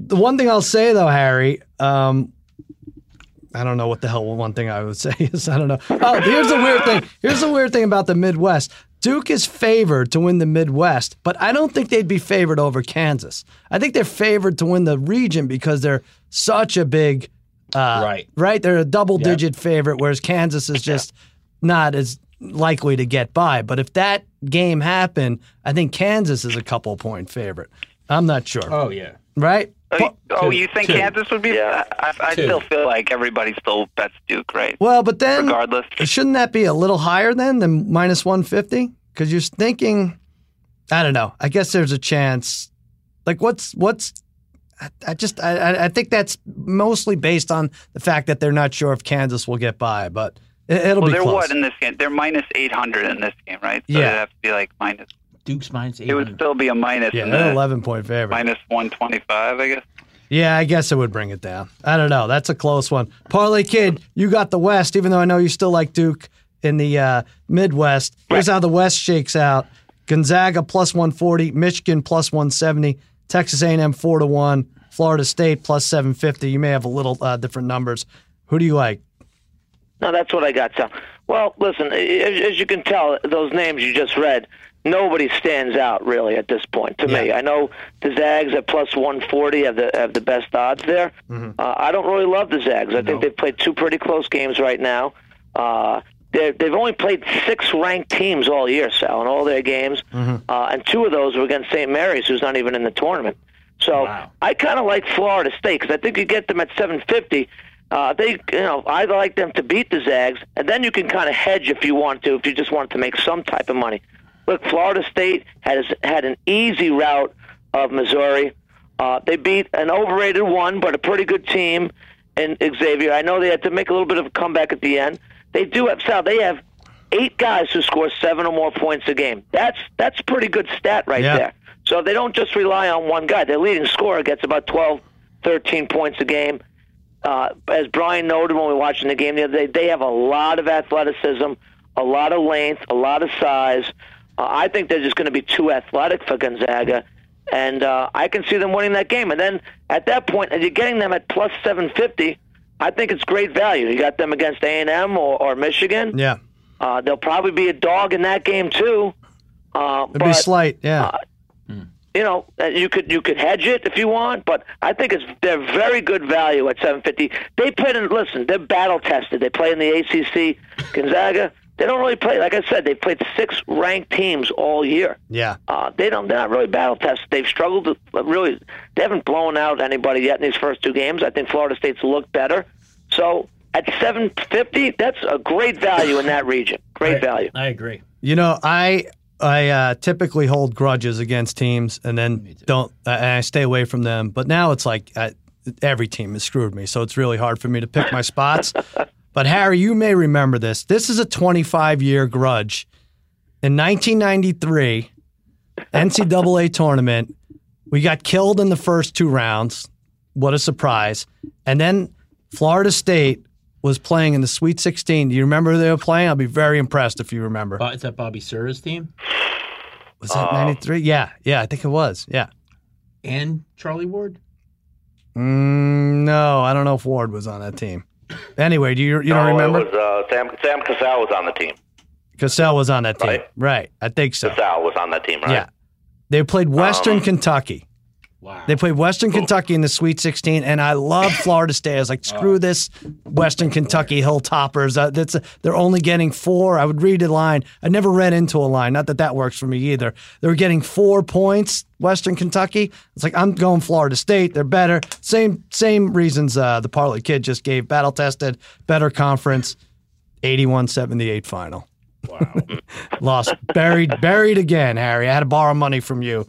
the one thing I'll say, though, Harry, I don't know what the hell one thing I would say is. I don't know. Oh, here's the weird thing. Here's the weird thing about the Midwest. Duke is favored to win the Midwest, but I don't think they'd be favored over Kansas. I think they're favored to win the region because they're such a big right? They're a double-digit favorite, whereas Kansas is just not as likely to get by. But if that game happened, I think Kansas is a couple-point favorite. I'm not sure. Oh, yeah. Right? You think Kansas would be? Yeah. I still feel like everybody still bets Duke, right? Well, but then, regardless, shouldn't that be a little higher than minus 150? Because you're thinking, I don't know. I guess there's a chance. Like, what's? I think that's mostly based on the fact that they're not sure if Kansas will get by, but it'll be close. They're what in this game? They're minus 800 in this game, right? So it'd have to be like minus. Duke's minus 800. It would still be a minus. Yeah, an 11-point favorite. Minus 125, I guess. Yeah, I guess it would bring it down. I don't know. That's a close one. Parlay Kid, you got the West, even though I know you still like Duke in the Midwest. Here's how the West shakes out. Gonzaga plus 140, Michigan plus 170, Texas A&M 4-1, Florida State plus 750. You may have a little different numbers. Who do you like? No, that's what I got. So, well, listen, as you can tell, those names you just read, nobody stands out really at this point to me. I know the Zags at plus 140 have the best odds there. I don't really love the Zags. I think they've played two pretty close games right now. They've only played six ranked teams all year, Sal, in all their games, and two of those were against St. Mary's, who's not even in the tournament. So I kind of like Florida State because I think you get them at 750. I like them to beat the Zags, and then you can kind of hedge if you want to, if you just want to make some type of money. Look, Florida State had an easy route of Missouri. They beat an overrated one, but a pretty good team in Xavier. I know they had to make a little bit of a comeback at the end. They do have Sal. They have eight guys who score seven or more points a game. That's a pretty good stat there. So they don't just rely on one guy. Their leading scorer gets about 12, 13 points a game. As Brian noted when we were watching the game the other day, they have a lot of athleticism, a lot of length, a lot of size. I think they're just going to be too athletic for Gonzaga, and I can see them winning that game. And then at that point, as you're getting them at plus 750, I think it's great value. You got them against A&M or Michigan. Yeah. There'll probably be a dog in that game too. It'll be slight, yeah. You know, you could hedge it if you want, but I think they're very good value at $7.50. They play in, listen, they're battle tested. They play in the ACC. Gonzaga, they don't really play. Like I said, they've played 6 ranked teams all year. Yeah, they're not really battle tested. They've struggled to really. They haven't blown out anybody yet in these first 2 games. I think Florida State's looked better. So at $7.50, that's a great value in that region. Great value. I agree. You know, I typically hold grudges against teams and then don't, and I stay away from them. But now it's like every team has screwed me, so it's really hard for me to pick my spots. But, Harry, you may remember this. This is a 25-year grudge. In 1993, NCAA tournament, we got killed in the first 2 rounds. What a surprise. And then Florida State was playing in the Sweet 16. Do you remember who they were playing? I'll be very impressed if you remember. Is that Bobby Sura's team? Was that 93? Yeah, yeah, I think it was, yeah. And Charlie Ward? No, I don't know if Ward was on that team. Anyway, you don't remember? It was, Sam Cassell was on the team. Cassell was on that team, right. I think so. Cassell was on that team, right? Yeah. They played Western Kentucky. Wow. They played Western Kentucky in the Sweet 16, and I love Florida State. I was like, screw this Western Kentucky Hilltoppers. They're only getting 4. I would read a line. I never read into a line. Not that works for me either. They were getting 4 points, Western Kentucky. It's like, I'm going Florida State. They're better. Same reasons the Parlay Kid just gave. Battle-tested, better conference, 81-78 final. Wow. Lost. Buried again, Harry. I had to borrow money from you.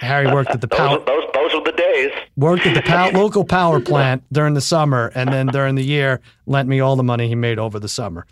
Harry worked at the power. Those were the days. Worked at the local power plant during the summer, and then during the year, lent me all the money he made over the summer.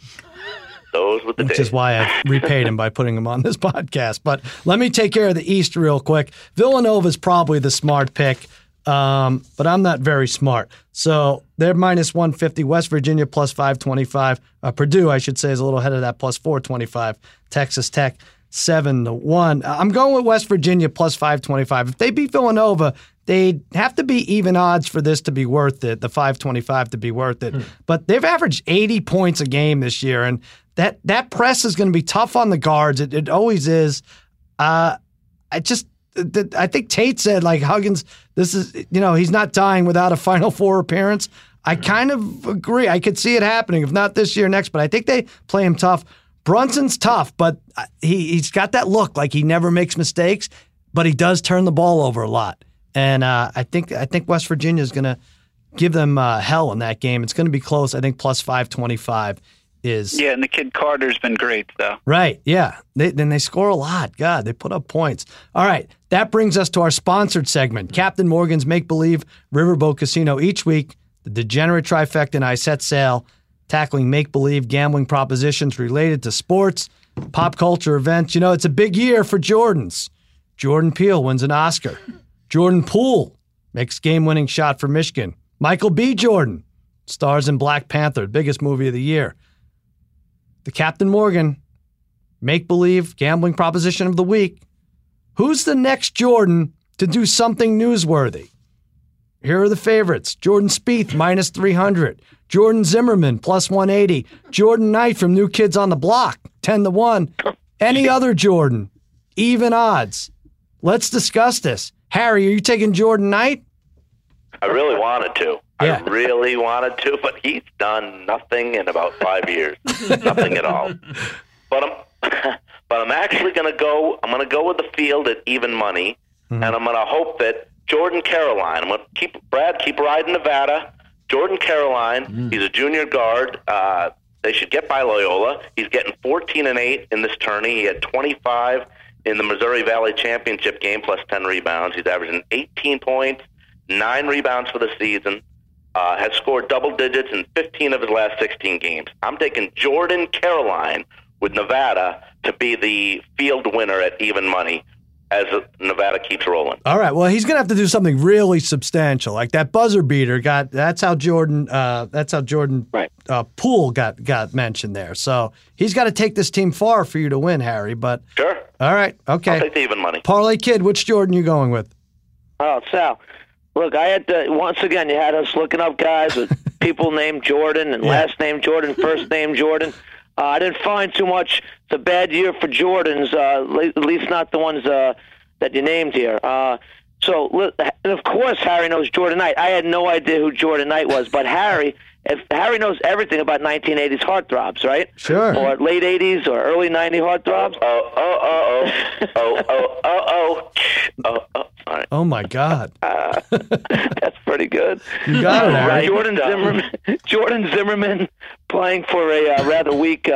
Those were the days. Which is why I repaid him by putting him on this podcast. But let me take care of the East real quick. Villanova's probably the smart pick, but I'm not very smart. So they're minus 150. West Virginia plus 525. Purdue, I should say, is a little ahead of that, plus 425. Texas Tech. 7-1. I'm going with West Virginia plus 525. If they beat Villanova, they'd have to be even odds for this to be worth it, the 525 to be worth it. But they've averaged 80 points a game this year, and that press is going to be tough on the guards. It always is. I think Tate said, like, Huggins, this is, you know, he's not dying without a Final Four appearance. I kind of agree. I could see it happening, if not this year, next, but I think they play him tough. Brunson's tough, but he's got that look like he never makes mistakes, but he does turn the ball over a lot. And I think West Virginia is going to give them hell in that game. It's going to be close. I think plus 525 is... Yeah, and the kid Carter's been great, though. Right, yeah. They score a lot. God, they put up points. All right, that brings us to our sponsored segment, Captain Morgan's Make-Believe Riverboat Casino. Each week, the degenerate trifecta and I set sail, tackling make-believe gambling propositions related to sports, pop culture, events. You know, it's a big year for Jordans. Jordan Peele wins an Oscar. Jordan Poole makes game-winning shot for Michigan. Michael B. Jordan stars in Black Panther, biggest movie of the year. The Captain Morgan make-believe gambling proposition of the week. Who's the next Jordan to do something newsworthy? Here are the favorites. Jordan Spieth, minus 300. Jordan Zimmermann, plus 180. Jordan Knight from New Kids on the Block, 10-1. Any other Jordan, even odds. Let's discuss this. Harry, are you taking Jordan Knight? I really wanted to. Yeah. I really wanted to, but he's done nothing in about 5 years. Nothing at all. But I'm actually going to go. I'm going to go with the field at even money, and I'm going to hope that Jordan Caroline. I'm going to keep riding Nevada. Jordan Caroline, he's a junior guard. They should get by Loyola. He's getting 14-8 in this tourney. He had 25 in the Missouri Valley Championship game, plus 10 rebounds. He's averaging 18 points, 9 rebounds for the season. Has scored double digits in 15 of his last 16 games. I'm taking Jordan Caroline with Nevada to be the field winner at even money, as Nevada keeps rolling. All right. Well, he's going to have to do something really substantial, like that buzzer beater. That's how Jordan right. Poole got mentioned there. So he's got to take this team far for you to win, Harry. But sure. All right. Okay. I'll take the even money. Parlay Kid, which Jordan you going with? Oh, Sal. Look, I had to, once again, you had us looking up guys with people named Jordan and last name Jordan, first name Jordan. I didn't find too much. It's a bad year for Jordans, at least not the ones that you named here. So, and of course, Harry knows Jordan Knight. I had no idea who Jordan Knight was, but Harry knows everything about 1980s heartthrobs, right? Sure. Or late 80s or early 90s heartthrobs. Oh my God. That's pretty good. You got it, Harry. Jordan Zimmermann playing for a rather weak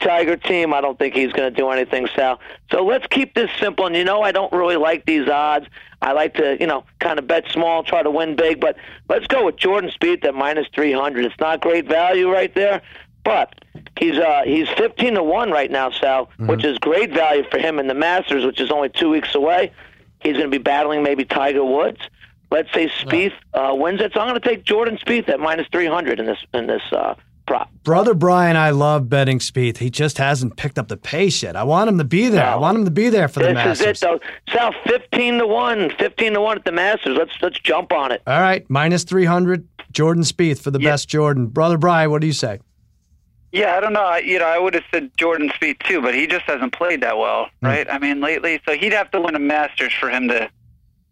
Tiger team. I don't think he's going to do anything, Sal. So let's keep this simple. And, I don't really like these odds. I like to, kind of bet small, try to win big. But let's go with Jordan Spieth at minus 300. It's not great value right there, but he's 15-1 right now, Sal, mm-hmm. which is great value for him in the Masters, which is only 2 weeks away. He's going to be battling maybe Tiger Woods. Let's say Spieth wins it. So I'm going to take Jordan Spieth at minus 300 in this prop. Brother Bry and I love betting Spieth. He just hasn't picked up the pace yet. I want him to be there. No. I want him to be there for the Masters. This is it, though. Sal, 15-1 at the Masters. Let's jump on it. All right, minus 300, Jordan Spieth for the best Jordan. Brother Bry, what do you say? Yeah, I don't know. I would have said Jordan Spieth too, but he just hasn't played that well, right? Mm. I mean, lately, so he'd have to win a Masters for him to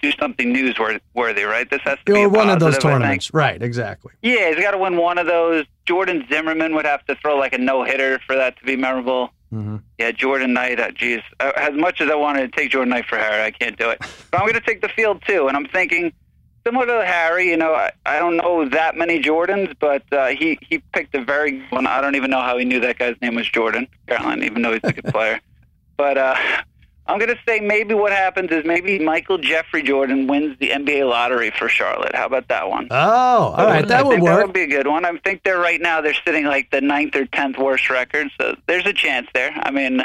do something newsworthy, right? This has to be one of those tournaments, right? Exactly. Yeah, he's got to win one of those. Jordan Zimmermann would have to throw like a no-hitter for that to be memorable. Mm-hmm. Yeah, Jordan Knight. Geez, as much as I wanted to take Jordan Knight for Harry, I can't do it. But I'm going to take the field too, and I'm thinking similar to Harry. I don't know that many Jordans, but he picked a very good one. I don't even know how he knew that guy's name was Jordan Caroline, even though he's a good player. But I'm going to say maybe what happens is maybe Michael Jeffrey Jordan wins the NBA lottery for Charlotte. How about that one? Oh, all right. That would work. That would be a good one. I think they're right now, they're sitting like the 9th or 10th worst record. So there's a chance there. I mean,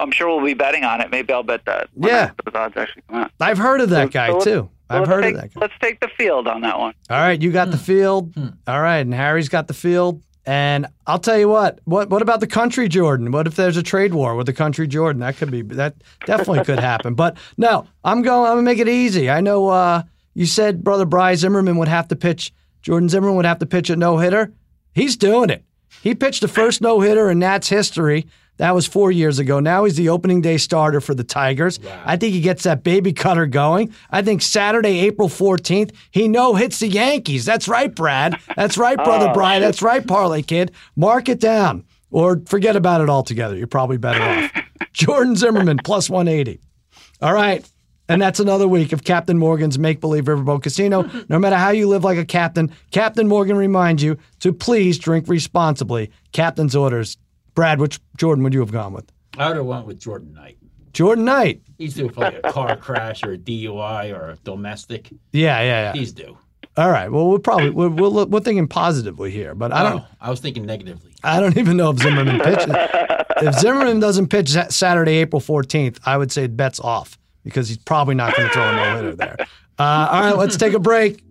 I'm sure we'll be betting on it. Maybe I'll bet that. Yeah. Those odds actually come out. I've heard of that guy too. I've heard of that guy. Let's take the field on that one. All right. You got the field. All right. And Harry's got the field. And I'll tell you what about the country Jordan? What if there's a trade war with the country Jordan? That definitely could happen. But no, I'm gonna make it easy. I know you said Brother Bry Zimmermann would have to pitch. Jordan Zimmermann would have to pitch a no-hitter. He's doing it. He pitched the first no-hitter in Nats history. That was 4 years ago. Now he's the opening day starter for the Tigers. Wow. I think he gets that baby cutter going. I think Saturday, April 14th, he no-hits the Yankees. That's right, Brad. That's right, Brother Brian. That's right, Parlay Kid. Mark it down or forget about it altogether. You're probably better off. Jordan Zimmermann, plus 180. All right. And that's another week of Captain Morgan's Make-Believe Riverboat Casino. No matter how you live like a captain, Captain Morgan reminds you to please drink responsibly. Captain's orders. Brad, which Jordan would you have gone with? I would have went with Jordan Knight. Jordan Knight? He's due for like a car crash or a DUI or a domestic. Yeah. He's due. All right. Well, we're thinking positively here, but I don't. I was thinking negatively. I don't even know if Zimmermann pitches. If Zimmermann doesn't pitch Saturday, April 14th, I would say bet's off because he's probably not going to throw a no-hitter there. All right. Let's take a break.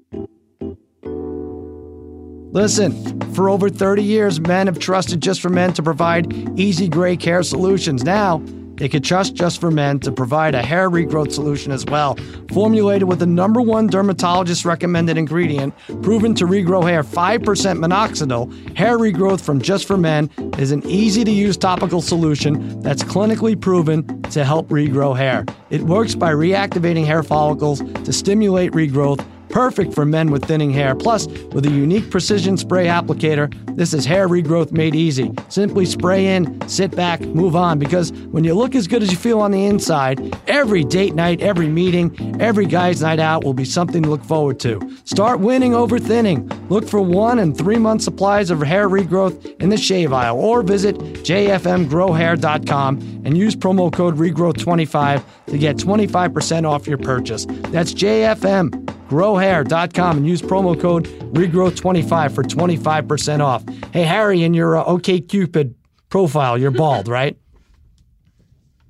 Listen, for over 30 years, men have trusted Just for Men to provide easy gray care solutions. Now, they can trust Just for Men to provide a hair regrowth solution as well. Formulated with the number one dermatologist-recommended ingredient, proven to regrow hair 5% minoxidil, hair regrowth from Just for Men is an easy-to-use topical solution that's clinically proven to help regrow hair. It works by reactivating hair follicles to stimulate regrowth. Perfect for men with thinning hair. Plus, with a unique precision spray applicator, this is hair regrowth made easy. Simply spray in, sit back, move on. Because when you look as good as you feel on the inside, every date night, every meeting, every guy's night out will be something to look forward to. Start winning over thinning. Look for 1 and 3 month supplies of hair regrowth in the shave aisle or visit jfmgrowhair.com and use promo code regrowth25 to get 25% off your purchase. That's jfmgrowhair.com and use promo code regrowth25 for 25% off. Hey, Harry, in your OkCupid profile, you're bald, right?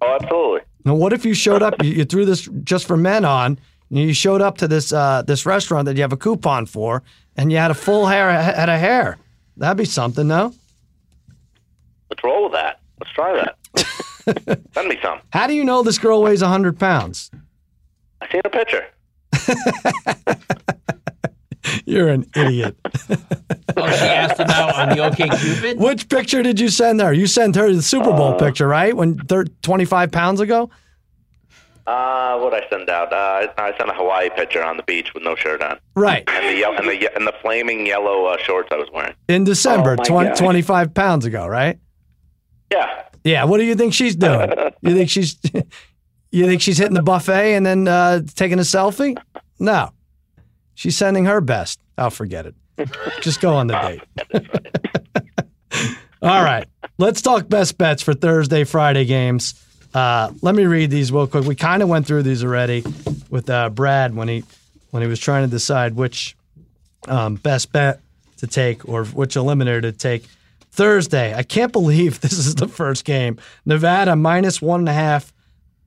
Oh, absolutely. Now, what if you showed up, you threw this Just for Men on, and you showed up to this restaurant that you have a coupon for, and you had a full head of hair? That'd be something, no? Let's roll with that. Let's try that. That'd be something. How do you know this girl weighs 100 pounds? I seen a picture. You're an idiot. Oh, she asked about on the OkCupid? Which picture did you send her? You sent her the Super Bowl picture, right? When 25 pounds ago? What I send out? I sent a Hawaii picture on the beach with no shirt on. Right. And the flaming yellow shorts I was wearing. In December, 25 pounds ago, right? Yeah. Yeah. What do you think she's doing? You think she's hitting the buffet and then taking a selfie? No. She's sending her best. I'll forget it. Just go on the date. All right. Let's talk best bets for Thursday, Friday games. Let me read these real quick. We kind of went through these already with Brad when he was trying to decide which best bet to take or which eliminator to take. Thursday, I can't believe this is the first game. Nevada -1.5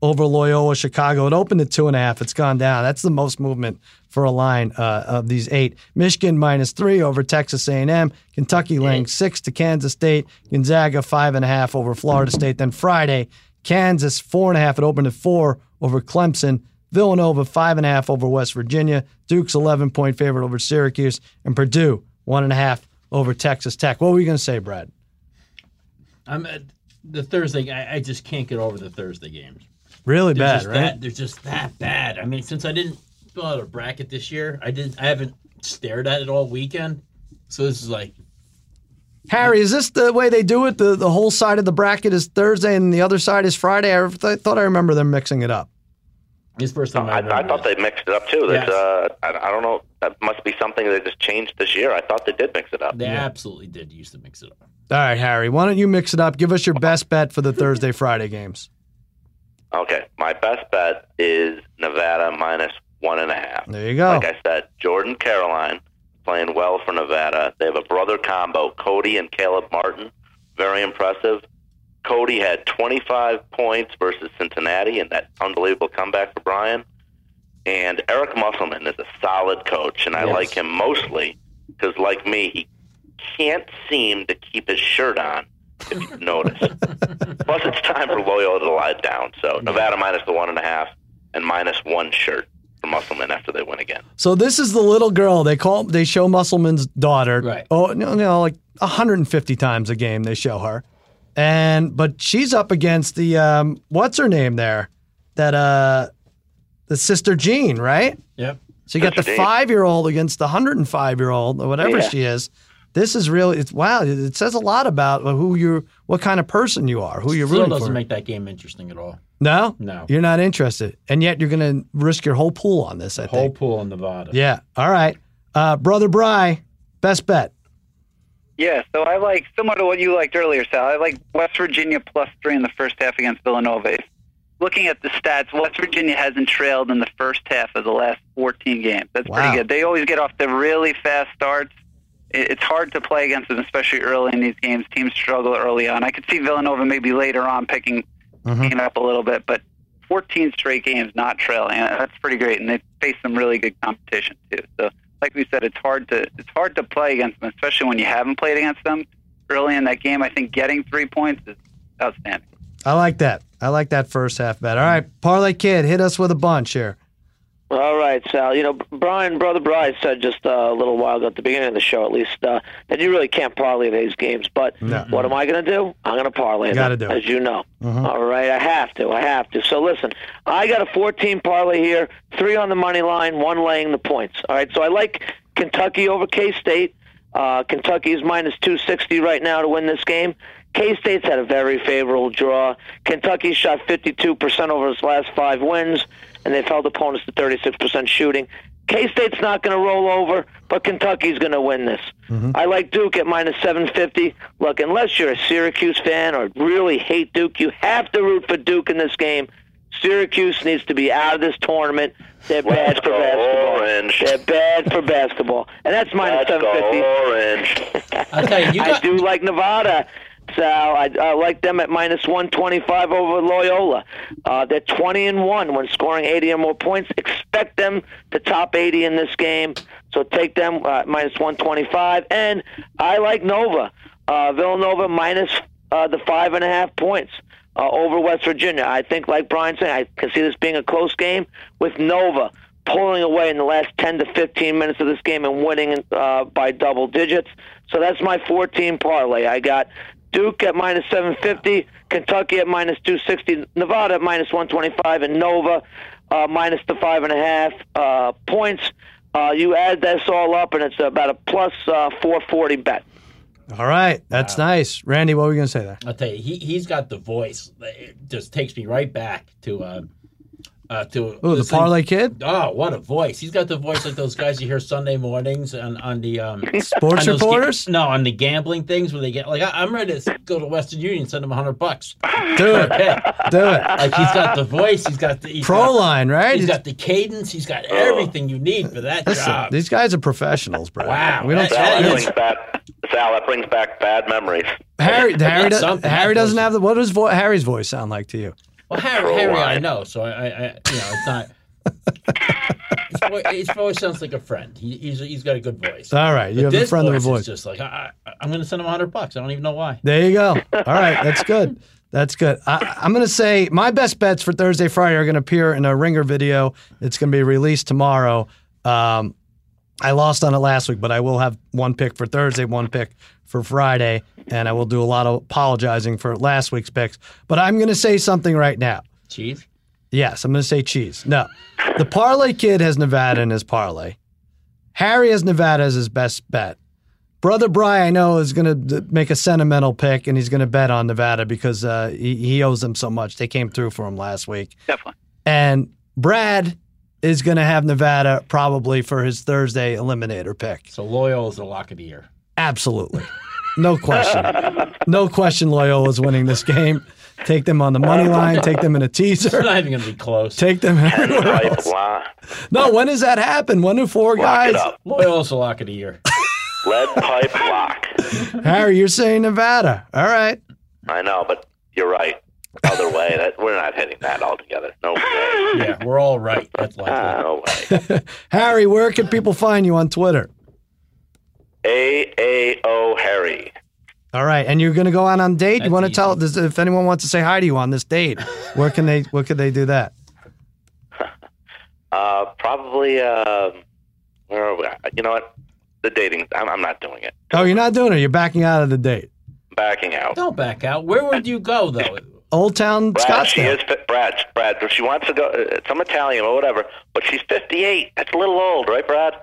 over Loyola Chicago. It opened at 2.5. It's gone down. That's the most movement for a line of these 8. Michigan -3 over Texas A&M. Kentucky laying 6 to Kansas State. Gonzaga 5.5 over Florida State. Then Friday, Kansas 4.5. It opened at 4 over Clemson. Villanova 5.5 over West Virginia. Duke's 11-point favorite over Syracuse. And Purdue 1.5 over Texas Tech. What were you going to say, Brad? The Thursday. I just can't get over the Thursday games. Really bad, right? They're just that bad. I mean, since I didn't fill out a bracket this year, I haven't stared at it all weekend. So this is like. Harry, is this the way they do it? The whole side of the bracket is Thursday and the other side is Friday? I thought I remember them mixing it up. This first time I thought they mixed it up, too. Yes. I don't know. That must be something they just changed this year. I thought they did mix it up. They absolutely did used to mix it up. All right, Harry, why don't you mix it up? Give us your best bet for the Thursday-Friday games. Okay, my best bet is Nevada -1.5. There you go. Like I said, Jordan Caroline playing well for Nevada. They have a brother combo, Cody and Caleb Martin. Very impressive. Cody had 25 points versus Cincinnati in that unbelievable comeback for Brian. And Eric Musselman is a solid coach, and I like him mostly because, like me, he can't seem to keep his shirt on, if you notice. Plus, it's time for Loyola to lie down. So Nevada -1.5 and -1 shirt for Musselman after they win again. So this is the little girl they show Musselman's daughter. Right. Oh no, like 150 times a game they show her, but she's up against the what's her name there, that the sister Jean, right? Yep. So you got the 5-year-old against the 105-year-old or whatever she is. This is really it says a lot about what kind of person you are, who you're rooting for. Still doesn't make that game interesting at all. No? No. You're not interested. And yet you're going to risk your whole pool on this, I think. Whole pool on Nevada. Yeah. All right. Brother Bry, best bet. Yeah, so I like, similar to what you liked earlier, Sal, I like West Virginia +3 in the first half against Villanova. Looking at the stats, West Virginia hasn't trailed in the first half of the last 14 games. That's pretty good. They always get off to really fast starts. It's hard to play against them, especially early in these games. Teams struggle early on. I could see Villanova maybe later on picking up a little bit, but 14 straight games not trailing. That's pretty great, and they face some really good competition too. So, like we said, it's hard to play against them, especially when you haven't played against them early in that game. I think getting 3 points is outstanding. I like that. I like that first half bet. All right, Parlay Kid, hit us with a bunch here. All right, Sal. You know, Brother Bry said just a little while ago at the beginning of the show, at least, that you really can't parlay these games. But what am I going to do? I'm going to parlay them, as you know. All right, I have to. So, listen, I got a 14 parlay here, 3 on the money line, 1 laying the points. All right, so I like Kentucky over K-State. Kentucky is -260 right now to win this game. K-State's had a very favorable draw. Kentucky shot 52% over its last 5 wins, and they've held opponents to 36% shooting. K-State's not going to roll over, but Kentucky's going to win this. I like Duke at -750. Look, unless you're a Syracuse fan or really hate Duke, you have to root for Duke in this game. Syracuse needs to be out of this tournament. They're bad for basketball. Orange. They're bad for basketball. And that's -750. I'll tell you, I do like Nevada. So I like them at -125 over Loyola. They're 20-1 when scoring 80 or more points. Expect them to top 80 in this game. So take them -125. And I like Nova. Villanova minus the 5.5 points over West Virginia. I think, like Brian said, I can see this being a close game with Nova pulling away in the last 10 to 15 minutes of this game and winning by double digits. So that's my 4-team parlay. I got Duke at minus 750, Kentucky at minus 260, Nevada at minus 125, and Nova minus the 5.5 points. You add this all up, and it's about a plus 440 bet. All right. That's nice. Randy, what were you going to say there? I'll tell you, he's got the voice. It just takes me right back to the Parlay Kid? Oh, what a voice. He's got the voice like those guys you hear Sunday mornings on the sports reporters? On the gambling things where they get like, I'm ready to go to Western Union, send him $100. Do it. Do it. Like, he's got the voice. He's got the Pro line, right? He's got the cadence. He's got everything you need for that job. These guys are professionals, bro. Wow. We don't Sal, that brings back bad memories. Harry doesn't have the. What does Harry's voice sound like to you? Well, Harry, I know, so I it's not. His voice sounds like a friend. He's got a good voice. All right, you have a friend of a voice. It's just like I'm going to send him $100. I don't even know why. There you go. All right, that's good. That's good. I'm going to say my best bets for Thursday, Friday are going to appear in a Ringer video. It's going to be released tomorrow. I lost on it last week, but I will have one pick for Thursday, one pick for Friday, and I will do a lot of apologizing for last week's picks. But I'm going to say something right now. Cheese? Yes, I'm going to say cheese. No. The Parlay Kid has Nevada in his parlay. Harry has Nevada as his best bet. Brother Bry, I know, is going to make a sentimental pick, and he's going to bet on Nevada because he owes them so much. They came through for him last week. Definitely. And Brad is going to have Nevada probably for his Thursday eliminator pick. So Loyola is the lock of the year. Absolutely. No question. No question Loyola is winning this game. Take them on the money line. Take them in a teaser. It's not even going to be close. Take them everywhere else. No, when does that happen? When do four guys? Loyola is the lock of the year. Lead pipe lock. Harry, you're saying Nevada. All right. I know, but you're right. Other way, we're not hitting that altogether. No way. Yeah, we're all right. That's likely. No way. Harry, where can people find you on Twitter? AAO Harry. All right, and you're going to go out on date. You want to tell if anyone wants to say hi to you on this date, where can they? Where could they do that? Probably. Where are we? You know what? The dating. I'm not doing it. Oh, you're not doing it. You're backing out of the date. Backing out. Don't back out. Where would you go though? Old Town Scottsdale. Brad, if she wants to go, some Italian or whatever, but she's 58. That's a little old, right, Brad?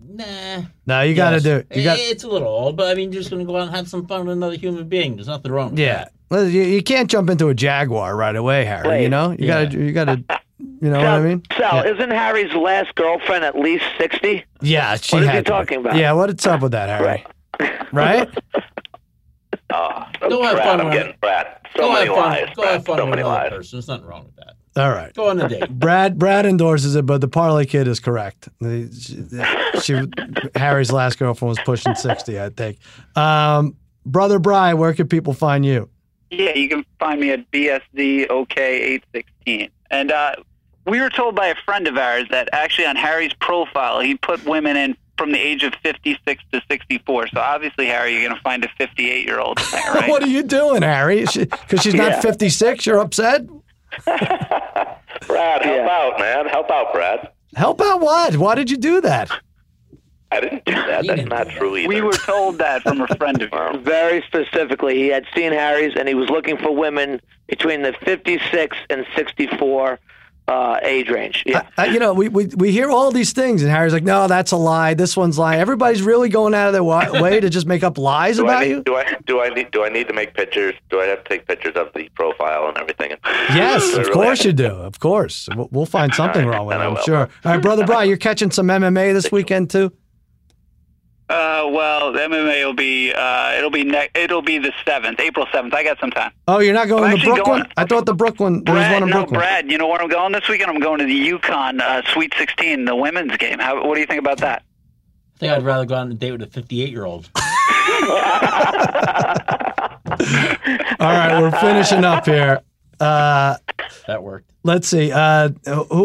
Nah. No, you got to do it. It's a little old, but I mean, you're just going to go out and have some fun with another human being. There's nothing wrong with that. Yeah. Well, you can't jump into a Jaguar right away, Harry, you know? You got to... You know what I mean? Sal, isn't Harry's last girlfriend at least 60? Yeah, she had talking about? Yeah, what's up with that, Harry? Right? Go have fun with another person. There's nothing wrong with that. All right. Go on a date. Brad endorses it, but the Parlay Kid is correct. Harry's last girlfriend was pushing 60, I think. Brother Bry, where can people find you? Yeah, you can find me at BSDOK816. And we were told by a friend of ours that actually on Harry's profile, he put women in from the age of 56 to 64. So obviously, Harry, you're going to find a 58-year-old. Right? What are you doing, Harry? Because she's not 56? You're upset? Brad, help out, man. Help out, Brad. Help out what? Why did you do that? I didn't do that. That's not true either. We were told that from a friend of ours. Very specifically, he had seen Harry's, and he was looking for women between the 56 and 64 age range. Yeah. We hear all these things, and Harry's like, no, that's a lie. This one's lying. Everybody's really going out of their way to just make up lies about you. Do I need to make pictures? Do I have to take pictures of the profile and everything? Yes, of course you do. Of course. We'll find something wrong with it, I'm sure. All right, Brother Bry, you're catching some MMA this weekend, too? Well, the MMA will be it'll be the 7th, April 7th. I got some time. Oh, you're not going to Brooklyn? I thought the Brooklyn. Brad, there was one in Brooklyn. Brad, you know where I'm going this weekend? I'm going to the UConn Sweet 16, the women's game. What do you think about that? I think I'd rather go on a date with a 58-year-old. All right, we're finishing up here. That worked. Let's see. Who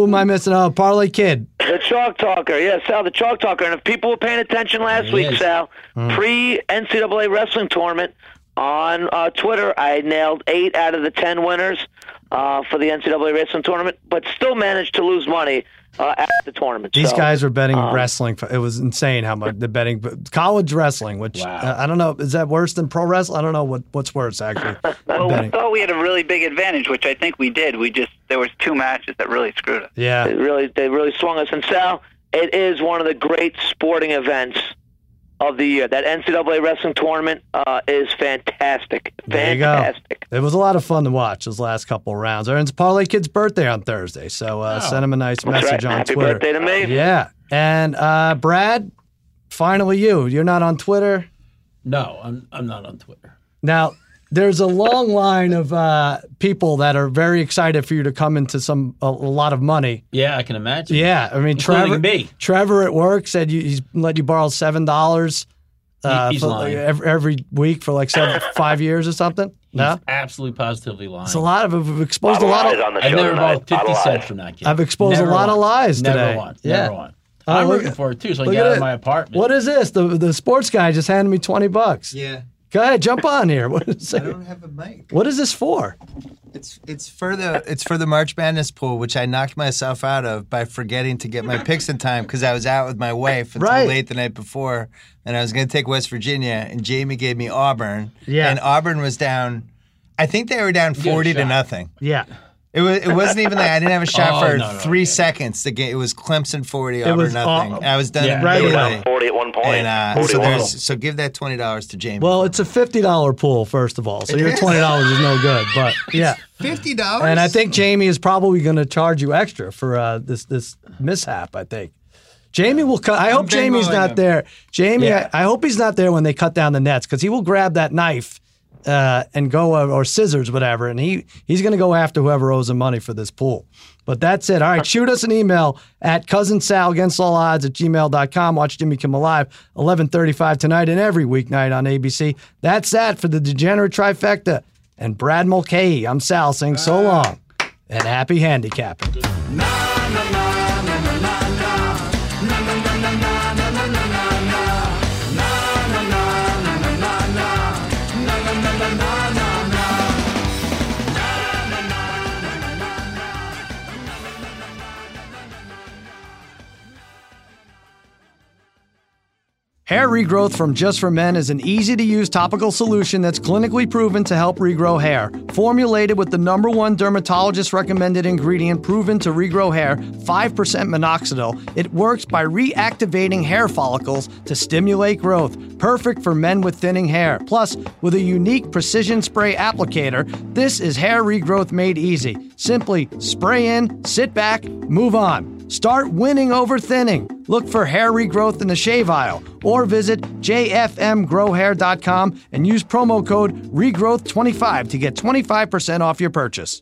am I missing? Oh, Parlay Kid. The Chalk Talker. Yeah, Sal, the Chalk Talker. And if people were paying attention last week, Sal, pre-NCAA wrestling tournament on Twitter, I nailed 8 out of the 10 winners for the NCAA wrestling tournament, but still managed to lose money after the tournament. These guys were betting wrestling. It was insane how much the betting, but college wrestling, which I don't know, is that worse than pro wrestling? I don't know what's worse actually. Well, we thought we had a really big advantage, which I think we did. We just there was two matches that really screwed us. Yeah, they really swung us. And Sal, it is one of the great sporting events of the year. That NCAA wrestling tournament is fantastic. There you go. It was a lot of fun to watch those last couple of rounds. Aaron's Parlay Kid's birthday on Thursday, so send him a nice message on Happy Twitter. Happy birthday to me. Yeah. And Brad, finally you're not on Twitter? No, I'm not on Twitter. Now, there's a long line of people that are very excited for you to come into a lot of money. Yeah, I can imagine. Yeah, I mean, Trevor at work said he's let you borrow $7 every week for like 5 years or something. He's absolutely positively lying. It's a lot of I've exposed a lot of. I've never bought 50 cents from that kid. I've exposed a lot of lies today. Never once. Yeah. Never once. I'm looking for it too, so I get out of my apartment. What is this? The sports guy just handed me $20. Yeah. Go ahead, jump on here. What is it? I don't have a mic. What is this for? It's for the March Madness pool, which I knocked myself out of by forgetting to get my picks in time because I was out with my wife until late the night before, and I was going to take West Virginia, and Jamie gave me Auburn. Yeah. And Auburn was down. I think they were down 40 to nothing. Yeah. It wasn't even like I didn't have a shot for 3 seconds. The game, it was Clemson 40 over nothing. I was done immediately. Right, 40 at one point. And, so give that $20 to James. Well, it's a $50 pool, first of all. So your $20 is no good. But yeah, $50. And I think Jamie is probably going to charge you extra for this mishap. I think Jamie will cut. I hope Jamie's not there. Jamie, yeah. I hope he's not there when they cut down the nets because he will grab that knife. And go or scissors, whatever, and he's going to go after whoever owes him money for this pool. But that's it. All right, shoot us an email at cousinsalagainstalladds@gmail.com. Watch Jimmy Kimmel Live 11:35 tonight and every weeknight on ABC. That's that for the Degenerate Trifecta and Brad Mulcahy. I'm Sal saying so long and happy handicapping. Hair regrowth from Just for Men is an easy-to-use topical solution that's clinically proven to help regrow hair. Formulated with the #1 dermatologist-recommended ingredient proven to regrow hair, 5% minoxidil, it works by reactivating hair follicles to stimulate growth, perfect for men with thinning hair. Plus, with a unique precision spray applicator, this is hair regrowth made easy. Simply spray in, sit back, move on. Start winning over thinning. Look for hair regrowth in the shave aisle or visit jfmgrowhair.com and use promo code REGROWTH25 to get 25% off your purchase.